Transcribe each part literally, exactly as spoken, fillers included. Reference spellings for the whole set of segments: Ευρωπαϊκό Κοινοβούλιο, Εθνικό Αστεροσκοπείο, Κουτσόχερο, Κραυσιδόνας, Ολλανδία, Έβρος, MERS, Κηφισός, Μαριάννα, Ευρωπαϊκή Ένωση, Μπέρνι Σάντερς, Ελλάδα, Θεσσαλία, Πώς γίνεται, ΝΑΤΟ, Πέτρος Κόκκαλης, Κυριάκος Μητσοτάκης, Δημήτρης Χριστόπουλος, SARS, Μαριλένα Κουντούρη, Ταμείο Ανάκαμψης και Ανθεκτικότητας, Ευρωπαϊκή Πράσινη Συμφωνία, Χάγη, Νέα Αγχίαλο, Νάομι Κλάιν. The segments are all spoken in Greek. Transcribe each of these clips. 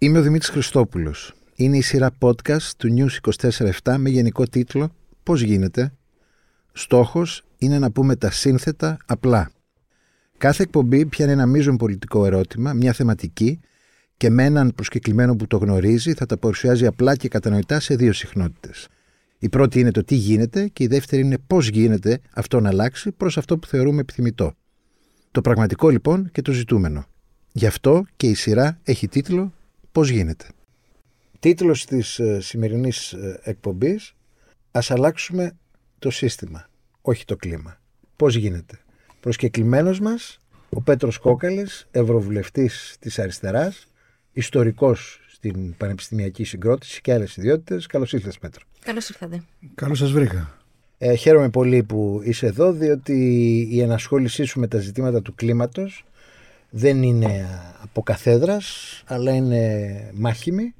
Είμαι ο Δημήτρης Χριστόπουλος. Είναι η σειρά podcast του News είκοσι τέσσερα επτά με γενικό τίτλο «Πώς γίνεται». Στόχος είναι να πούμε τα σύνθετα απλά. Κάθε εκπομπή πιάνει ένα μείζον πολιτικό ερώτημα, μια θεματική, και με έναν προσκεκλημένο που το γνωρίζει θα τα παρουσιάζει απλά και κατανοητά σε δύο συχνότητες. Η πρώτη είναι το τι γίνεται και η δεύτερη είναι πώς γίνεται αυτό να αλλάξει προς αυτό που θεωρούμε επιθυμητό. Το πραγματικό λοιπόν και το ζητούμενο. Γι' αυτό και η σειρά έχει τίτλο «Πώς γίνεται». Τίτλος της σημερινής εκπομπής «Ας αλλάξουμε το σύστημα, όχι το κλίμα». Πώς γίνεται. Προσκεκλημένος μας ο Πέτρος Κόκκαλης, ευρωβουλευτής της αριστεράς, ιστορικός στην πανεπιστημιακή συγκρότηση και άλλες ιδιότητες. Καλώς ήρθες, Πέτρο. Καλώς ήρθατε. Καλώς σας βρήκα. Ε, χαίρομαι πολύ που είσαι εδώ, διότι η ενασχόλησή σου με τα ζητήματα του κλίματος δεν είναι από καθέδρας, αλλά είναι μάχημη,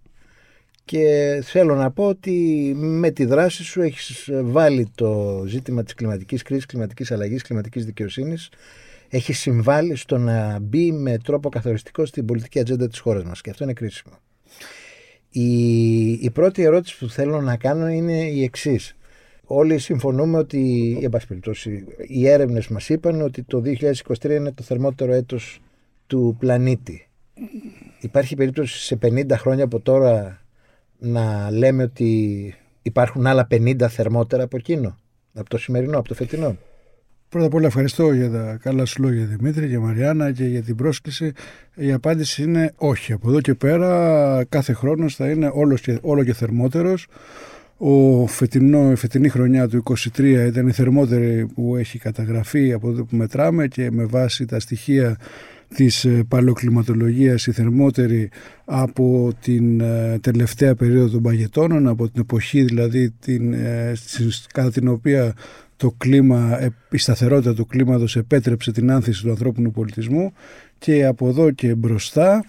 και θέλω να πω ότι με τη δράση σου έχεις βάλει το ζήτημα της κλιματικής κρίσης, κλιματικής αλλαγής, κλιματικής δικαιοσύνης, έχεις συμβάλει στο να μπει με τρόπο καθοριστικό στην πολιτική ατζέντα της χώρας μας, και αυτό είναι κρίσιμο. Η, η πρώτη ερώτηση που θέλω να κάνω είναι η εξής. Όλοι συμφωνούμε ότι, εν πάση περιπτώσει, οι έρευνες μας είπαν ότι το δύο χιλιάδες είκοσι τρία είναι το θερμότερο έτος του πλανήτη. Υπάρχει περίπτωση σε πενήντα χρόνια από τώρα να λέμε ότι υπάρχουν άλλα πενήντα θερμότερα από εκείνο, από το σημερινό, από το φετινό? Πρώτα απ' όλα ευχαριστώ για τα καλά σου λόγια, Δημήτρη, και Μαριάννα, και για την πρόσκληση. Η απάντηση είναι όχι. Από εδώ και πέρα κάθε χρόνος θα είναι όλος και, όλο και θερμότερος. Ο φετινό, η φετινή χρονιά του είκοσι τρία ήταν η θερμότερη που έχει καταγραφεί από εδώ που μετράμε, και με βάση τα στοιχεία της παλαιοκλιματολογίας η θερμότερη από την τελευταία περίοδο των Παγετώνων, από την εποχή δηλαδή την, κατά την οποία το κλίμα, η σταθερότητα του κλίματος επέτρεψε την άνθηση του ανθρώπινου πολιτισμού. Και από εδώ και μπροστά,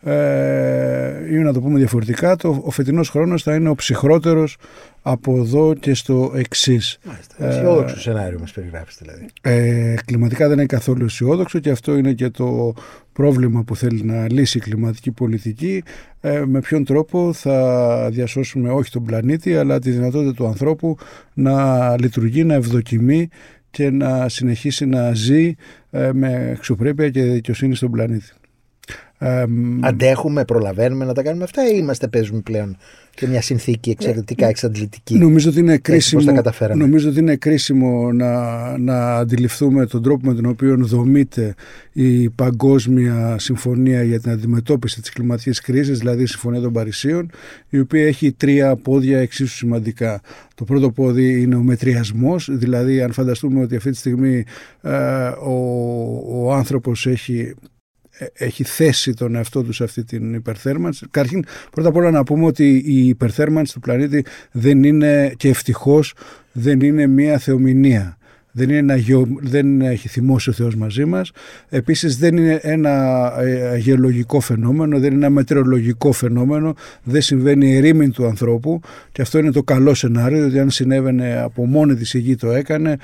ε, ή να το πούμε διαφορετικά, το, ο φετινός χρόνος θα είναι ο ψυχρότερος από εδώ και στο εξής. Μάλιστα, αισιόδοξο ε, σενάριο μας περιγράφεις δηλαδή. Ε, κλιματικά δεν είναι καθόλου αισιόδοξο, και αυτό είναι και το πρόβλημα που θέλει να λύσει η κλιματική πολιτική. Ε, με ποιον τρόπο θα διασώσουμε όχι τον πλανήτη, αλλά τη δυνατότητα του ανθρώπου να λειτουργεί, να ευδοκιμεί και να συνεχίσει να ζει ε, με αξιοπρέπεια και δικαιοσύνη στον πλανήτη. Ε, Αντέχουμε, προλαβαίνουμε να τα κάνουμε αυτά, ή είμαστε, παίζουμε πλέον και μια συνθήκη εξαιρετικά εξαντλητική? Νομίζω ότι είναι κρίσιμο, νομίζω ότι είναι κρίσιμο να, να αντιληφθούμε τον τρόπο με τον οποίο δομείται η Παγκόσμια Συμφωνία για την Αντιμετώπιση της Κλιματικής Κρίσης, δηλαδή η Συμφωνία των Παρισίων, η οποία έχει τρία πόδια εξίσου σημαντικά. Το πρώτο πόδι είναι ο μετριασμός, δηλαδή αν φανταστούμε ότι αυτή τη στιγμή ε, ο, ο άνθρωπος έχει... έχει θέσει τον εαυτό του σε αυτή την υπερθέρμανση. Καταρχήν, πρώτα απ' όλα να πούμε ότι η υπερθέρμανση του πλανήτη δεν είναι, και ευτυχώς δεν είναι μία θεομηνία. Δεν, είναι ένα γεω... δεν έχει θυμώσει ο Θεός μαζί μας. Επίσης δεν είναι ένα γεωλογικό φαινόμενο, δεν είναι ένα μετεωρολογικό φαινόμενο, δεν συμβαίνει η ρήμη του ανθρώπου, και αυτό είναι το καλό σενάριο, διότι αν συνέβαινε από μόνη της η γη το έκανε,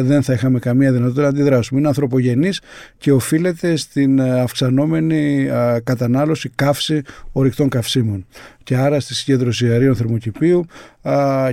δεν θα είχαμε καμία δυνατότητα να αντιδράσουμε. Είναι ανθρωπογενής και οφείλεται στην αυξανόμενη κατανάλωση, καύση ορυκτών καυσίμων, και άρα στη συγκέντρωση αερίων θερμοκηπίου,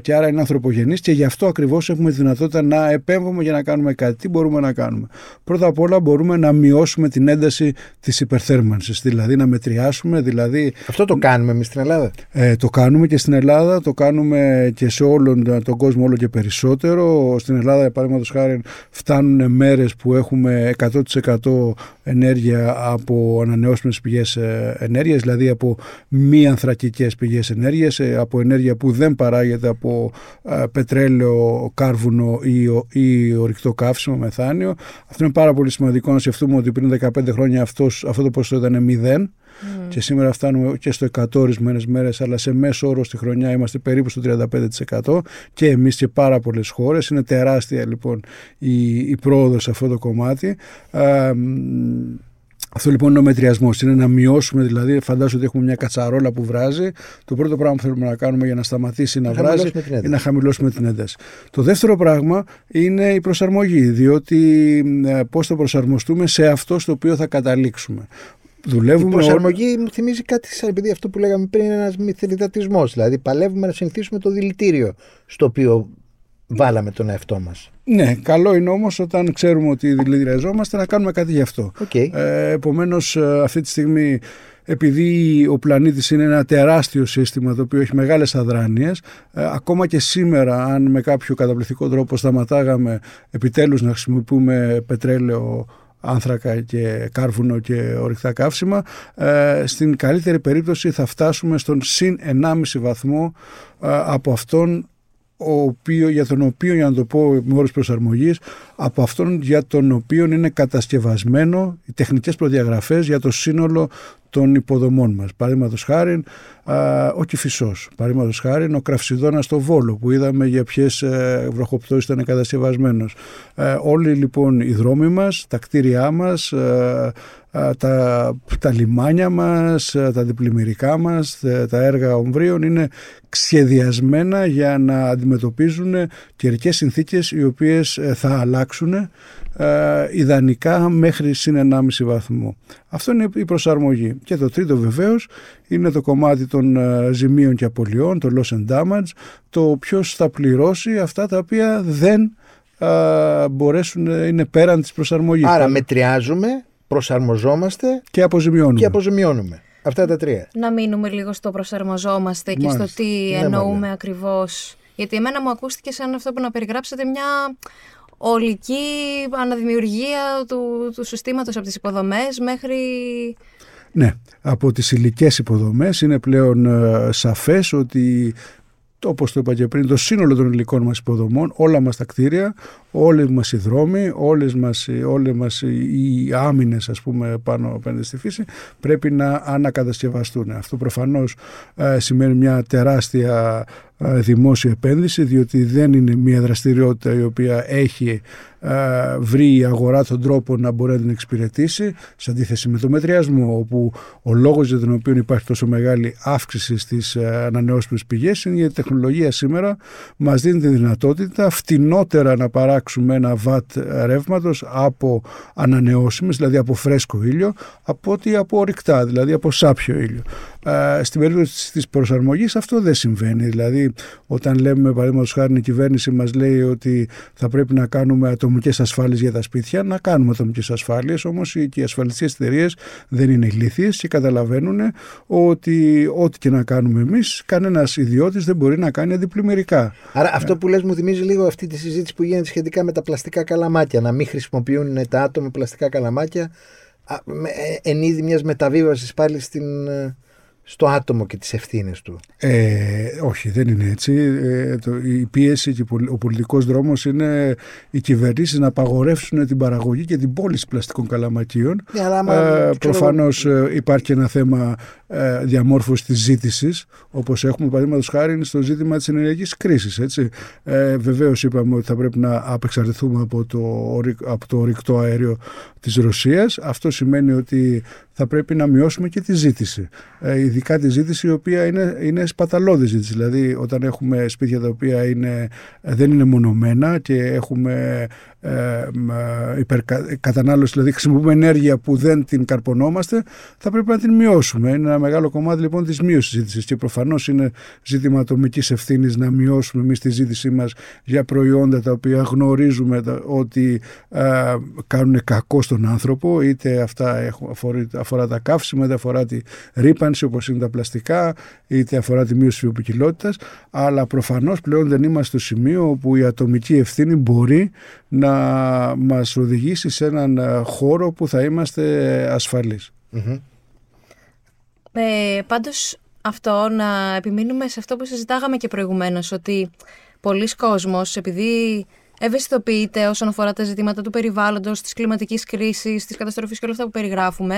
και άρα είναι ανθρωπογενής, και γι' αυτό ακριβώς έχουμε τη δυνατότητα να επέμβουμε για να κάνουμε κάτι. Τι μπορούμε να κάνουμε? Πρώτα απ' όλα μπορούμε να μειώσουμε την ένταση της υπερθέρμανσης, δηλαδή να μετριάσουμε. Δηλαδή... Αυτό το κάνουμε εμείς στην Ελλάδα. Ε, το κάνουμε και στην Ελλάδα, το κάνουμε και σε όλον τον κόσμο όλο και περισσότερο. Στην Ελλάδα, παραδείγματος χάρη, φτάνουν μέρες που έχουμε εκατό τοις εκατό ενέργεια από ανανεώσιμες πηγές ενέργειας, δηλαδή από μη ανθρακικές πηγές ενέργειας, από ενέργεια που δεν παράγεται από πετρέλαιο, κάρβουνο ή ορυκτό καύσιμο, μεθάνιο. Αυτό είναι πάρα πολύ σημαντικό να σκεφτούμε ότι πριν δεκαπέντε χρόνια αυτός, αυτό το ποσοστό ήταν μηδέν. Mm. Και σήμερα φτάνουμε και στο εκατό ορισμένες μέρες, αλλά σε μέσο όρο στη χρονιά είμαστε περίπου στο τριάντα πέντε τοις εκατό, και εμείς και πάρα πολλές χώρες. Είναι τεράστια λοιπόν η, η πρόοδος σε αυτό το κομμάτι. Ε, Αυτό λοιπόν είναι ο μετριασμός. Είναι να μειώσουμε, δηλαδή, φαντάζομαι ότι έχουμε μια κατσαρόλα που βράζει. Το πρώτο πράγμα που θέλουμε να κάνουμε για να σταματήσει να, να βράζει είναι να χαμηλώσουμε την ένταση. Το δεύτερο πράγμα είναι η προσαρμογή, διότι ε, πώς θα προσαρμοστούμε σε αυτό στο οποίο θα καταλήξουμε. δουλεύουμε. Η προσαρμογή ό... μου θυμίζει κάτι σαν, επειδή αυτό που λέγαμε πριν είναι ένας μυθιλιδατισμός. Δηλαδή, παλεύουμε να συνηθίσουμε το δηλητήριο στο οποίο βάλαμε τον εαυτό μας. Ναι, καλό είναι όμως όταν ξέρουμε ότι δηλητηριαζόμαστε να κάνουμε κάτι γι' αυτό. Okay. Ε, επομένως, αυτή τη στιγμή, επειδή ο πλανήτης είναι ένα τεράστιο σύστημα το οποίο έχει μεγάλες αδράνειες, ε, ακόμα και σήμερα, αν με κάποιο καταπληκτικό τρόπο σταματάγαμε επιτέλους να χρησιμοποιούμε πετρέλαιο, άνθρακα και κάρβουνο και ορυκτά καύσιμα, ε, στην καλύτερη περίπτωση θα φτάσουμε στον συν ενάμιση βαθμό ε, από αυτόν ο οποίο, για τον οποίο, για να το πω με όρους προσαρμογής, από αυτόν για τον οποίο είναι κατασκευασμένο οι τεχνικές προδιαγραφές για το σύνολο των υποδομών μας. Παραδείγματος χάριν ο Κηφισός, παραδείγματος χάριν ο Κραυσιδόνας στο Βόλο, που είδαμε για ποιες βροχοπτώσεις ήταν κατασκευασμένος. Όλοι λοιπόν οι δρόμοι μας, τα κτίρια μας, τα, τα λιμάνια μας, τα διπλημμυρικά μας, τα έργα ομβρίων είναι σχεδιασμένα για να αντιμετωπίζουν καιρικές συνθήκες οι οποίες θα αλλάξουν ιδανικά μέχρι συν ενάμιση βαθμό. Αυτό είναι η προσαρμογή. Και το τρίτο βεβαίως είναι το κομμάτι των ζημίων και απολειών, το loss and damage, το ποιος θα πληρώσει αυτά τα οποία δεν α, μπορέσουν, είναι πέραν της προσαρμογής. Άρα μετριάζουμε, προσαρμοζόμαστε και αποζημιώνουμε. Και αποζημιώνουμε. Αυτά τα τρία. Να μείνουμε λίγο στο προσαρμοζόμαστε. Μάλιστα. Και στο τι ναι, εννοούμε μάλιστα. Ακριβώς. Γιατί εμένα μου ακούστηκε σαν αυτό που να περιγράψετε μια ολική αναδημιουργία του, του συστήματος από τις υποδομές μέχρι... Ναι, από τις υλικές υποδομές είναι πλέον ε, σαφές ότι, όπως το είπα και πριν, το σύνολο των υλικών μας υποδομών, όλα μας τα κτίρια, όλες μας οι δρόμοι, όλες μας, όλες μας οι άμυνες, ας πούμε, πάνω απέναντι στη φύση, πρέπει να ανακατασκευαστούν. Αυτό προφανώς ε, σημαίνει μια τεράστια δημόσια επένδυση, διότι δεν είναι μια δραστηριότητα η οποία έχει α, βρει η αγορά τον τρόπο να μπορεί να την εξυπηρετήσει, σε αντίθεση με το μετριασμό, όπου ο λόγος για τον οποίο υπάρχει τόσο μεγάλη αύξηση στις ανανεώσιμες πηγές είναι γιατί η τεχνολογία σήμερα μας δίνει τη δυνατότητα φτηνότερα να παράξουμε ένα βατ ρεύματος από ανανεώσιμες, δηλαδή από φρέσκο ήλιο, από ότι από ορυκτά, δηλαδή από σάπιο ήλιο. Α, στην περίπτωση της προσαρμογής αυτό δεν συμβαίνει. Δηλαδή, όταν λέμε, παραδείγματος χάρη, η κυβέρνηση μας λέει ότι θα πρέπει να κάνουμε ατομικές ασφάλειες για τα σπίτια, να κάνουμε ατομικές ασφάλειες, όμως και οι ασφαλιστικές εταιρείες δεν είναι ηλίθιες και καταλαβαίνουν ότι ό,τι και να κάνουμε εμείς, κανένας ιδιώτης δεν μπορεί να κάνει αντιπλημμυρικά. Άρα, ε. αυτό που λες μου θυμίζει λίγο αυτή τη συζήτηση που γίνεται σχετικά με τα πλαστικά καλαμάκια, να μην χρησιμοποιούν τα άτομα πλαστικά καλαμάκια εν είδη μιας μεταβίβασης πάλι στην... στο άτομο και τις ευθύνες του. Ε, όχι, δεν είναι έτσι. Ε, το, η πίεση και ο πολιτικός δρόμος είναι οι κυβερνήσεις να απαγορεύσουν την παραγωγή και την πώληση πλαστικών καλαμακίων. Ναι, αλλά, ε, ε, προφανώς ε, υπάρχει και ένα θέμα ε, διαμόρφωσης της ζήτησης, όπως έχουμε παραδείγματος χάρη στο ζήτημα της ενεργειακής κρίσης. Έτσι. Ε, βεβαίως είπαμε ότι θα πρέπει να απεξαρτηθούμε από το, από το ορυκτό αέριο της Ρωσίας. Αυτό σημαίνει ότι θα πρέπει να μειώσουμε και τη ζήτηση. Ειδικά τη ζήτηση η οποία είναι, είναι σπαταλώδη ζήτηση. Δηλαδή, όταν έχουμε σπίτια τα οποία είναι, δεν είναι μονομένα και έχουμε ε, ε, υπερκατανάλωση, δηλαδή χρησιμοποιούμε ενέργεια που δεν την καρπονόμαστε, θα πρέπει να την μειώσουμε. Είναι ένα μεγάλο κομμάτι λοιπόν της μείωσης ζήτησης. Και προφανώς είναι ζήτημα ατομικής ευθύνης να μειώσουμε εμείς τη ζήτησή μας για προϊόντα τα οποία γνωρίζουμε ότι ε, ε, κάνουν κακό στον άνθρωπο, είτε αυτά έχουν, αφορά τα καύσιμα, είτε αφορά τη ρύπανση όπως είναι τα πλαστικά, είτε αφορά τη μείωση βιοποικιλότητας, αλλά προφανώς πλέον δεν είμαστε στο σημείο όπου η ατομική ευθύνη μπορεί να μας οδηγήσει σε έναν χώρο που θα είμαστε ασφαλείς. Mm-hmm. Ε, πάντως αυτό, να επιμείνουμε σε αυτό που συζητάγαμε και προηγουμένως, ότι πολλοί κόσμος, επειδή ευαισθητοποιείται όσον αφορά τα ζητήματα του περιβάλλοντος, της κλιματικής κρίσης, της καταστροφής και όλα αυτά που περιγράφουμε,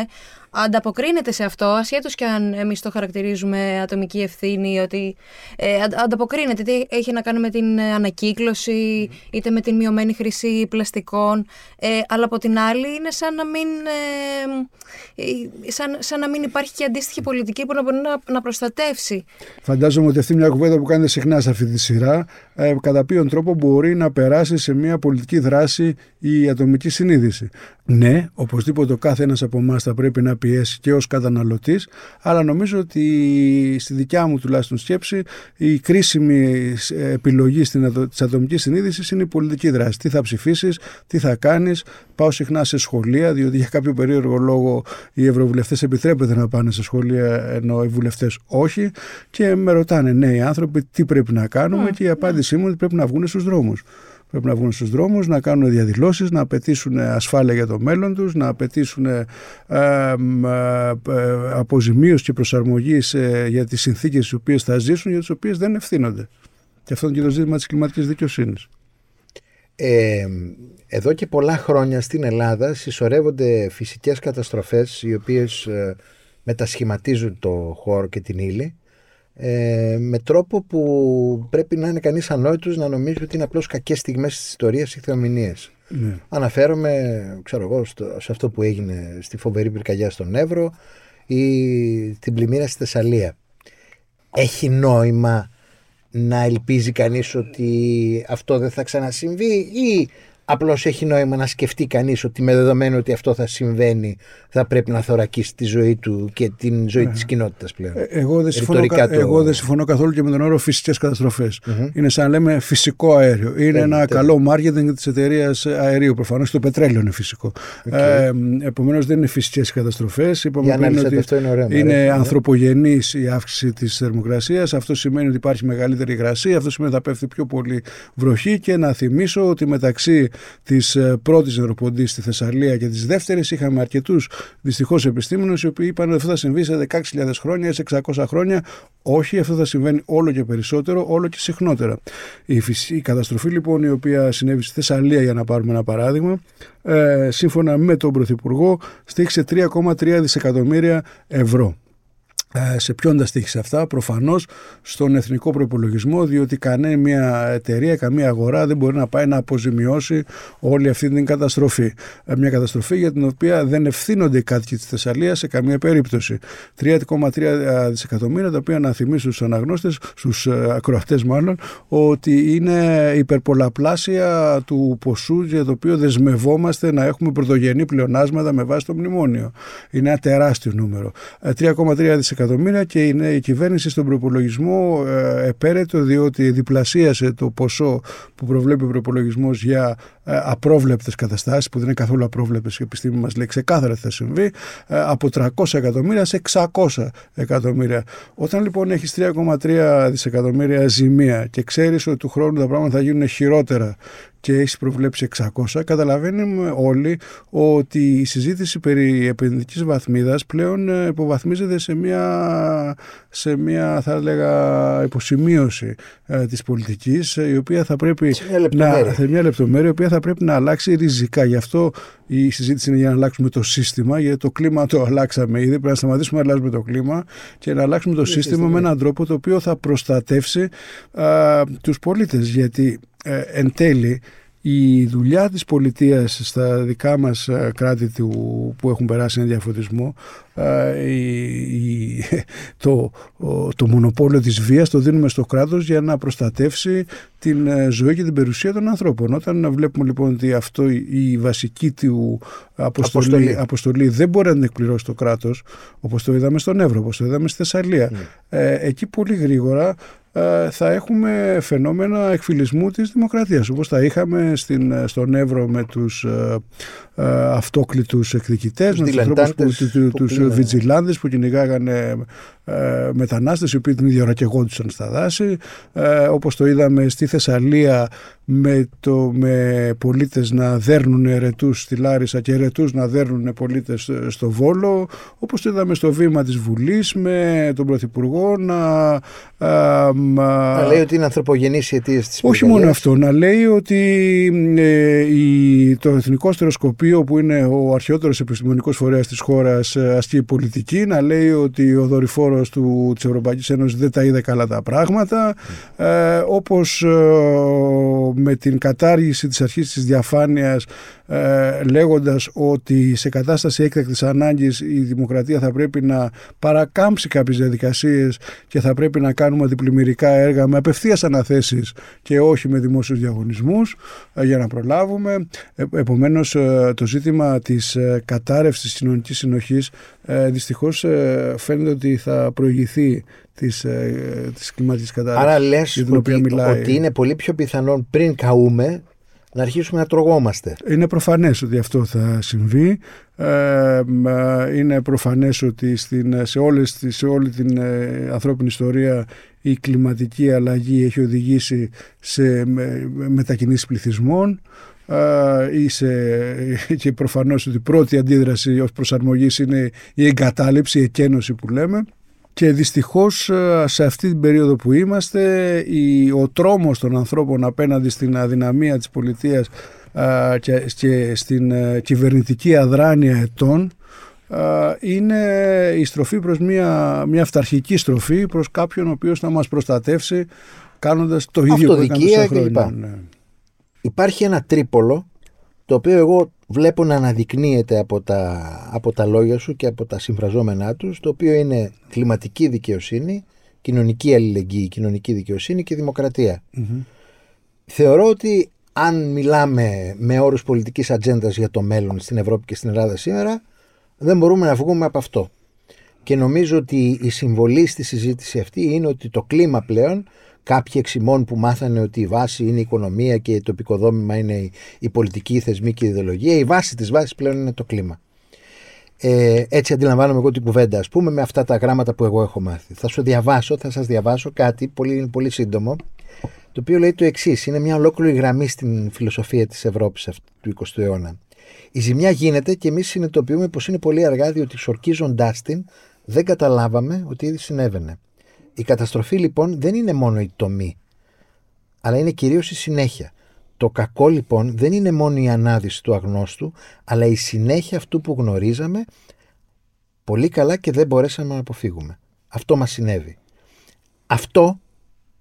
ανταποκρίνεται σε αυτό, ασχέτως και αν εμείς το χαρακτηρίζουμε ατομική ευθύνη, ότι ε, ανταποκρίνεται, είτε έχει να κάνει με την ανακύκλωση, είτε με την μειωμένη χρήση πλαστικών, ε, αλλά από την άλλη είναι σαν να μην, ε, σαν, σαν να μην υπάρχει και αντίστοιχη πολιτική που να μπορεί να, να προστατεύσει. Φαντάζομαι ότι αυτή είναι μια κουβέντα που κάνετε συχνά σε αυτή τη σειρά, ε, κατά ποιον τρόπο μπορεί να περάσει οδήγησε σε μια πολιτική δράση η ατομική συνείδηση. Ναι, οπωσδήποτε ο κάθε ένας από εμάς θα πρέπει να πιέσει και ως καταναλωτής, αλλά νομίζω ότι στη δικιά μου τουλάχιστον σκέψη η κρίσιμη επιλογή της ατομικής συνείδησης είναι η πολιτική δράση. Τι θα ψηφίσεις, τι θα κάνεις. Πάω συχνά σε σχολεία, διότι για κάποιο περίεργο λόγο οι ευρωβουλευτές επιτρέπεται να πάνε σε σχολεία, ενώ οι βουλευτές όχι, και με ρωτάνε νέοι άνθρωποι τι πρέπει να κάνουμε mm, και η απάντησή yeah. μου είναι ότι πρέπει να βγουν στους δρόμους. Πρέπει να βγουν στους δρόμους, να κάνουν διαδηλώσεις, να απαιτήσουν ασφάλεια για το μέλλον τους, να απαιτήσουν ε, ε, αποζημίωση και προσαρμογή ε, για τις συνθήκες τις οποίες θα ζήσουν, για τις οποίες δεν ευθύνονται. Και αυτό είναι και το ζήτημα της κλιματικής δικαιοσύνης. Ε, εδώ και πολλά χρόνια στην Ελλάδα συσσωρεύονται φυσικές καταστροφές οι οποίες ε, μετασχηματίζουν το χώρο και την ύλη ε, με τρόπο που πρέπει να είναι κανείς ανόητος να νομίζει ότι είναι απλώς κακές στιγμές της ιστορίας ή θεομηνίες. Ναι. Αναφέρομαι, ξέρω εγώ, στο, σε αυτό που έγινε στη φοβερή πυρκαγιά στον Έβρο ή την πλημμύρα στη Θεσσαλία. Έχει νόημα να ελπίζει κανείς ότι αυτό δεν θα ξανασυμβεί, ή απλώς έχει νόημα να σκεφτεί κανείς ότι με δεδομένο ότι αυτό θα συμβαίνει θα πρέπει να θωρακίσει τη ζωή του και την ζωή ε, της κοινότητας πλέον? Εγώ δεν συμφωνώ, κα, το... εγώ δεν συμφωνώ καθόλου και με τον όρο φυσικές καταστροφές. Mm-hmm. Είναι σαν να λέμε φυσικό αέριο. Είναι mm-hmm. ένα mm-hmm. καλό marketing της εταιρείας αερίου. Προφανώς το πετρέλαιο είναι φυσικό. Okay. Ε, επομένως δεν είναι φυσικές καταστροφές. Είπαμε ότι αυτό είναι ωραίο, είναι αρέσει, ανθρωπογενής η αύξηση της θερμοκρασίας. Αυτό σημαίνει ότι υπάρχει μεγαλύτερη υγρασία. Αυτό σημαίνει ότι θα πέφτει πιο πολύ βροχή. Και να θυμίσω ότι μεταξύ της πρώτης νεροποντής στη Θεσσαλία και της δεύτερης είχαμε αρκετούς δυστυχώς επιστήμονες οι οποίοι είπαν ότι αυτό θα συμβεί σε δεκάξι χιλιάδες χρόνια ή σε εξακόσια χρόνια. Όχι, αυτό θα συμβαίνει όλο και περισσότερο, όλο και συχνότερα. Η, φυσική, η καταστροφή λοιπόν η οποία συνέβη στη Θεσσαλία, για να πάρουμε ένα παράδειγμα, ε, σύμφωνα με τον Πρωθυπουργό στήχησε τρία κόμμα τρία δισεκατομμύρια ευρώ. Σε ποιον τα στήχησε αυτά? Προφανώς στον εθνικό προϋπολογισμό, διότι κανένα μια εταιρεία, καμία αγορά δεν μπορεί να πάει να αποζημιώσει όλη αυτή την καταστροφή. Μια καταστροφή για την οποία δεν ευθύνονται οι κάτοικοι της Θεσσαλίας σε καμία περίπτωση. τρία κόμμα τρία δισεκατομμύρια, τα οποία να θυμίσω στους αναγνώστες, στους ακροατές μάλλον, ότι είναι υπερπολαπλάσια του ποσού για το οποίο δεσμευόμαστε να έχουμε πρωτογενή πλεονάσματα με βάση το μνημόνιο. Είναι ένα τεράστιο νούμερο. τρία κόμμα τρία δισεκατομμύρια. Και η κυβέρνηση στον προϋπολογισμό επέρετο, διότι διπλασίασε το ποσό που προβλέπει ο προϋπολογισμός για απρόβλεπτες καταστάσεις, που δεν είναι καθόλου απρόβλεπτες, η επιστήμη μας λέει ξεκάθαρα τι θα συμβεί, από τριακόσια εκατομμύρια σε εξακόσια εκατομμύρια. Όταν λοιπόν έχεις τρία κόμμα τρία δισεκατομμύρια ζημία και ξέρεις ότι του χρόνου τα πράγματα θα γίνουν χειρότερα και έχεις προβλέψει εξακόσια, καταλαβαίνουμε όλοι ότι η συζήτηση περί επενδυτικής βαθμίδας πλέον υποβαθμίζεται σε μια, σε μια θα έλεγα, υποσημείωση ε, της πολιτικής, η οποία θα πρέπει να, σε μια λεπτομέρεια, η οποία θα πρέπει να αλλάξει ριζικά. Γι' αυτό η συζήτηση είναι για να αλλάξουμε το σύστημα, γιατί το κλίμα το αλλάξαμε ήδη. Πρέπει να σταματήσουμε να αλλάζουμε το κλίμα και να αλλάξουμε το Λε, σύστημα σύστημα με έναν τρόπο το οποίο θα προστατεύσει ε, τους πολίτες, γιατί Ε, εν τέλει, η δουλειά της πολιτείας στα δικά μας ε, κράτη του, που έχουν περάσει ένα διαφωτισμό, ε, η, το, ο, το μονοπόλιο της βίας το δίνουμε στο κράτος για να προστατεύσει την ε, ζωή και την περιουσία των ανθρώπων. Όταν βλέπουμε λοιπόν ότι αυτό η, η βασική του αποστολή, αποστολή. αποστολή δεν μπορεί να την εκπληρώσει το κράτος, όπως το είδαμε στον Εύρο, όπως το είδαμε στη Θεσσαλία, mm. ε, εκεί πολύ γρήγορα θα έχουμε φαινόμενα εκφυλισμού της δημοκρατίας, όπως τα είχαμε στην, στον Εύρο με τους ε, ε, αυτόκλητους εκδικητές, με τους ανθρώπους που, που, που τους βιτζιλάνδες που κυνηγάγανε ε, μετανάστες οι οποίοι την ίδια ώρα και γόντουσαν στα δάση, ε, όπως το είδαμε στη Θεσσαλία με, το, με πολίτες να δέρνουν ερετούς στη Λάρισα και ερετούς να δέρνουν πολίτες στο Βόλο, όπως το είδαμε στο βήμα της Βουλής με τον Πρωθυπουργό να ε, να λέει ότι είναι ανθρωπογενείς οι αιτίες της. Όχι μόνο αυτό, να λέει ότι ε, η, το Εθνικό Αστεροσκοπείο Αστεροσκοπείο, που είναι ο αρχαιότερος επιστημονικός φορέας της χώρας, ασκεί πολιτική, να λέει ότι ο δορυφόρος του, της Ευρωπαϊκής Ένωσης δεν τα είδε καλά τα πράγματα, mm. ε, όπως ε, με την κατάργηση της αρχής της διαφάνειας, ε, λέγοντας ότι σε κατάσταση έκτακτης ανάγκης η δημοκρατία θα πρέπει να παρακάμψει κάποιες διαδικασίες και θα πρέπει να κάνουμε αντιπλημμυρικά έργα με απευθείας αναθέσεις και όχι με δημόσιους διαγωνισμούς ε, για να προλάβουμε. Ε, επομένως ε, το ζήτημα της ε, κατάρρευσης της κοινωνικής συνοχής ε, δυστυχώς ε, φαίνεται ότι θα προηγηθεί της, ε, της κλιματικής κατάρρευσης. Άρα λες ότι, ότι είναι πολύ πιο πιθανόν πριν καούμε να αρχίσουμε να τρογόμαστε. Είναι προφανές ότι αυτό θα συμβεί. Είναι προφανές ότι στην, σε, όλες, σε όλη την ανθρώπινη ιστορία η κλιματική αλλαγή έχει οδηγήσει σε μετακινήσεις πληθυσμών. Είσαι, και προφανώς ότι η πρώτη αντίδραση ως προσαρμογής είναι η εγκατάλειψη, η εκένωση που λέμε. Και δυστυχώς σε αυτή την περίοδο που είμαστε, η, ο τρόμος των ανθρώπων απέναντι στην αδυναμία της πολιτείας α, και, και στην α, κυβερνητική αδράνεια ετών α, είναι η στροφή προς μια, μια αυταρχική στροφή, προς κάποιον ο οποίος να μας προστατεύσει κάνοντας το ίδιο που έκανε τόσα χρόνια. Ναι. Υπάρχει ένα τρίπολο το οποίο εγώ βλέπω να αναδεικνύεται από τα, από τα λόγια σου και από τα συμφραζόμενά τους, το οποίο είναι κλιματική δικαιοσύνη, κοινωνική αλληλεγγύη, κοινωνική δικαιοσύνη και δημοκρατία. Mm-hmm. Θεωρώ ότι αν μιλάμε με όρους πολιτικής ατζέντας για το μέλλον στην Ευρώπη και στην Ελλάδα σήμερα, δεν μπορούμε να βγούμε από αυτό. Και νομίζω ότι η συμβολή στη συζήτηση αυτή είναι ότι το κλίμα πλέον, κάποιοι εξ ημών που μάθανε ότι η βάση είναι η οικονομία και το οικοδόμημα είναι η πολιτική, η θεσμή και η ιδεολογία, η βάση της βάσης πλέον είναι το κλίμα. Ε, έτσι αντιλαμβάνομαι εγώ την κουβέντα, ας πούμε, με αυτά τα γράμματα που εγώ έχω μάθει. Θα, σου διαβάσω, θα σας διαβάσω κάτι πολύ, πολύ σύντομο, το οποίο λέει το εξής. Είναι μια ολόκληρη γραμμή στην φιλοσοφία της Ευρώπης του εικοστού αιώνα. Η ζημιά γίνεται και εμείς συνειδητοποιούμε πως είναι πολύ αργά, διότι σορκίζοντάς την δεν καταλάβαμε ότι ήδη συνέβαινε. Η καταστροφή λοιπόν δεν είναι μόνο η τομή, αλλά είναι κυρίως η συνέχεια. Το κακό λοιπόν δεν είναι μόνο η ανάδυση του αγνώστου, αλλά η συνέχεια αυτού που γνωρίζαμε πολύ καλά και δεν μπορέσαμε να αποφύγουμε. Αυτό μας συνέβη. Αυτό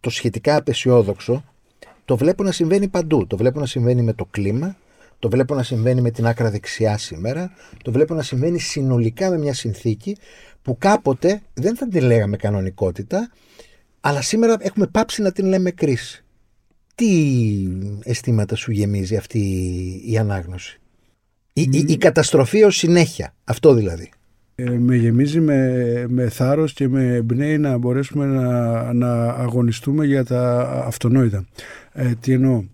το σχετικά απεσιόδοξο το βλέπω να συμβαίνει παντού. Το βλέπω να συμβαίνει με το κλίμα, το βλέπω να συμβαίνει με την άκρα δεξιά σήμερα, το βλέπω να συμβαίνει συνολικά με μια συνθήκη που κάποτε δεν θα την λέγαμε κανονικότητα, αλλά σήμερα έχουμε πάψει να την λέμε κρίση. Τι αισθήματα σου γεμίζει αυτή η ανάγνωση? Η, η, η καταστροφή ως συνέχεια, αυτό δηλαδή. Ε, με γεμίζει με, με θάρρος και με εμπνέει να μπορέσουμε να, να αγωνιστούμε για τα αυτονόητα. Ε, τι εννοώ.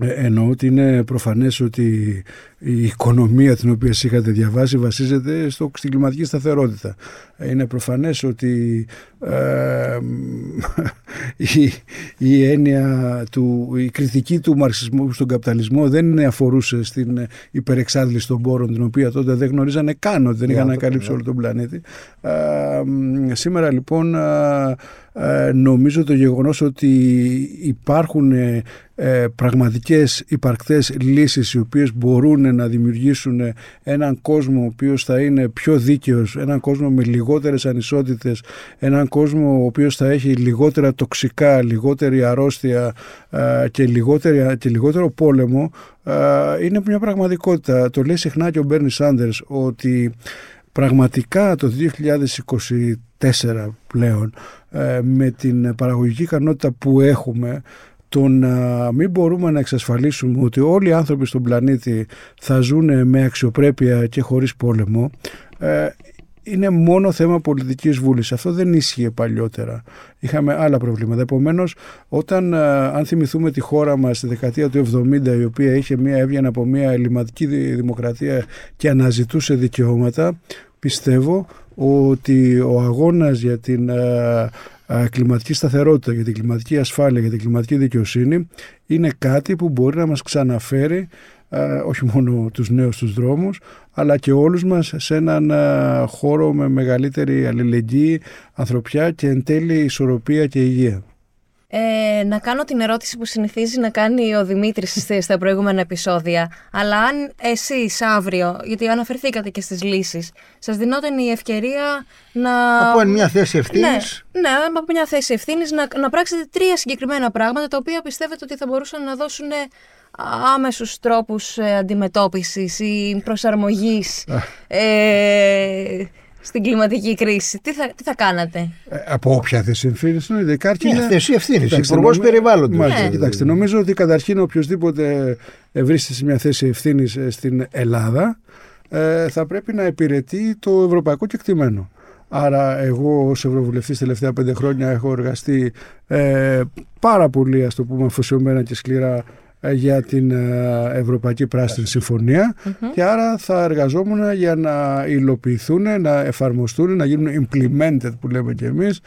Εννοώ ότι είναι προφανές ότι η οικονομία την οποία είχατε διαβάσει βασίζεται στο, στην κλιματική σταθερότητα. Είναι προφανές ότι ε, η, η έννοια, του, η κριτική του μαρξισμού στον καπιταλισμό δεν αφορούσε στην υπερεξάντληση των πόρων, την οποία τότε δεν γνωρίζανε καν ότι δεν είχαν ανακαλύψει όλο τον πλανήτη. Ε, σήμερα λοιπόν ε, νομίζω το γεγονός ότι υπάρχουν ε, πραγματικές υπαρκτές λύσεις οι οποίες μπορούν να δημιουργήσουν έναν κόσμο ο οποίος θα είναι πιο δίκαιος, έναν κόσμο με λιγότερες ανισότητες, έναν κόσμο ο οποίος θα έχει λιγότερα τοξικά, λιγότερη αρρώστια και, λιγότερη, και λιγότερο πόλεμο, είναι μια πραγματικότητα. Το λέει συχνά και ο Μπέρνι Σάντερς ότι πραγματικά το δύο χιλιάδες είκοσι τέσσερα πλέον, με την παραγωγική ικανότητα που έχουμε, το να μην μπορούμε να εξασφαλίσουμε ότι όλοι οι άνθρωποι στον πλανήτη θα ζουν με αξιοπρέπεια και χωρίς πόλεμο, ε, είναι μόνο θέμα πολιτικής βούλης. Αυτό δεν ίσχυε παλιότερα. Είχαμε άλλα προβλήματα. Επομένως, όταν, ε, αν θυμηθούμε τη χώρα μας στη δεκαετία του εβδομήντα, η οποία είχε μια, έβγαινε από μια ελληματική δημοκρατία και αναζητούσε δικαιώματα, πιστεύω ότι ο αγώνας για την ε, κλιματική σταθερότητα, για την κλιματική ασφάλεια, για την κλιματική δικαιοσύνη είναι κάτι που μπορεί να μας ξαναφέρει όχι μόνο τους νέους τους δρόμους, αλλά και όλους μας σε έναν χώρο με μεγαλύτερη αλληλεγγύη, ανθρωπιά και εν τέλει ισορροπία και υγεία. Ε, να κάνω την ερώτηση που συνηθίζει να κάνει ο Δημήτρης στα προηγούμενα επεισόδια. Αλλά αν εσείς αύριο, γιατί αναφερθήκατε και στις λύσεις, σας δινόταν η ευκαιρία να... Από μια θέση ευθύνης. Ναι, ναι, από μια θέση ευθύνης να, να πράξετε τρία συγκεκριμένα πράγματα τα οποία πιστεύετε ότι θα μπορούσαν να δώσουν άμεσους τρόπους αντιμετώπισης ή προσαρμογής ε, στην κλιματική κρίση. Τι θα, τι θα κάνατε? Ε, από όποια θέση ευθύνης είναι, η κάρτια. Μια θέση ευθύνης, υπουργός περιβάλλοντος. Ναι. Κοιτάξτε, νομίζω ότι καταρχήν οποιοδήποτε βρίσκεται σε μια θέση ευθύνης στην Ελλάδα ε, θα πρέπει να υπηρετεί το ευρωπαϊκό κεκτημένο. Άρα εγώ ως Ευρωβουλευτής τελευταία πέντε χρόνια έχω εργαστεί ε, πάρα πολύ, ας το πούμε, αφοσιωμένα και σκληρά για την Ευρωπαϊκή Πράσινη Συμφωνία mm-hmm. και άρα θα εργαζόμουν για να υλοποιηθούν, να εφαρμοστούν, να γίνουν implemented που λέμε και εμείς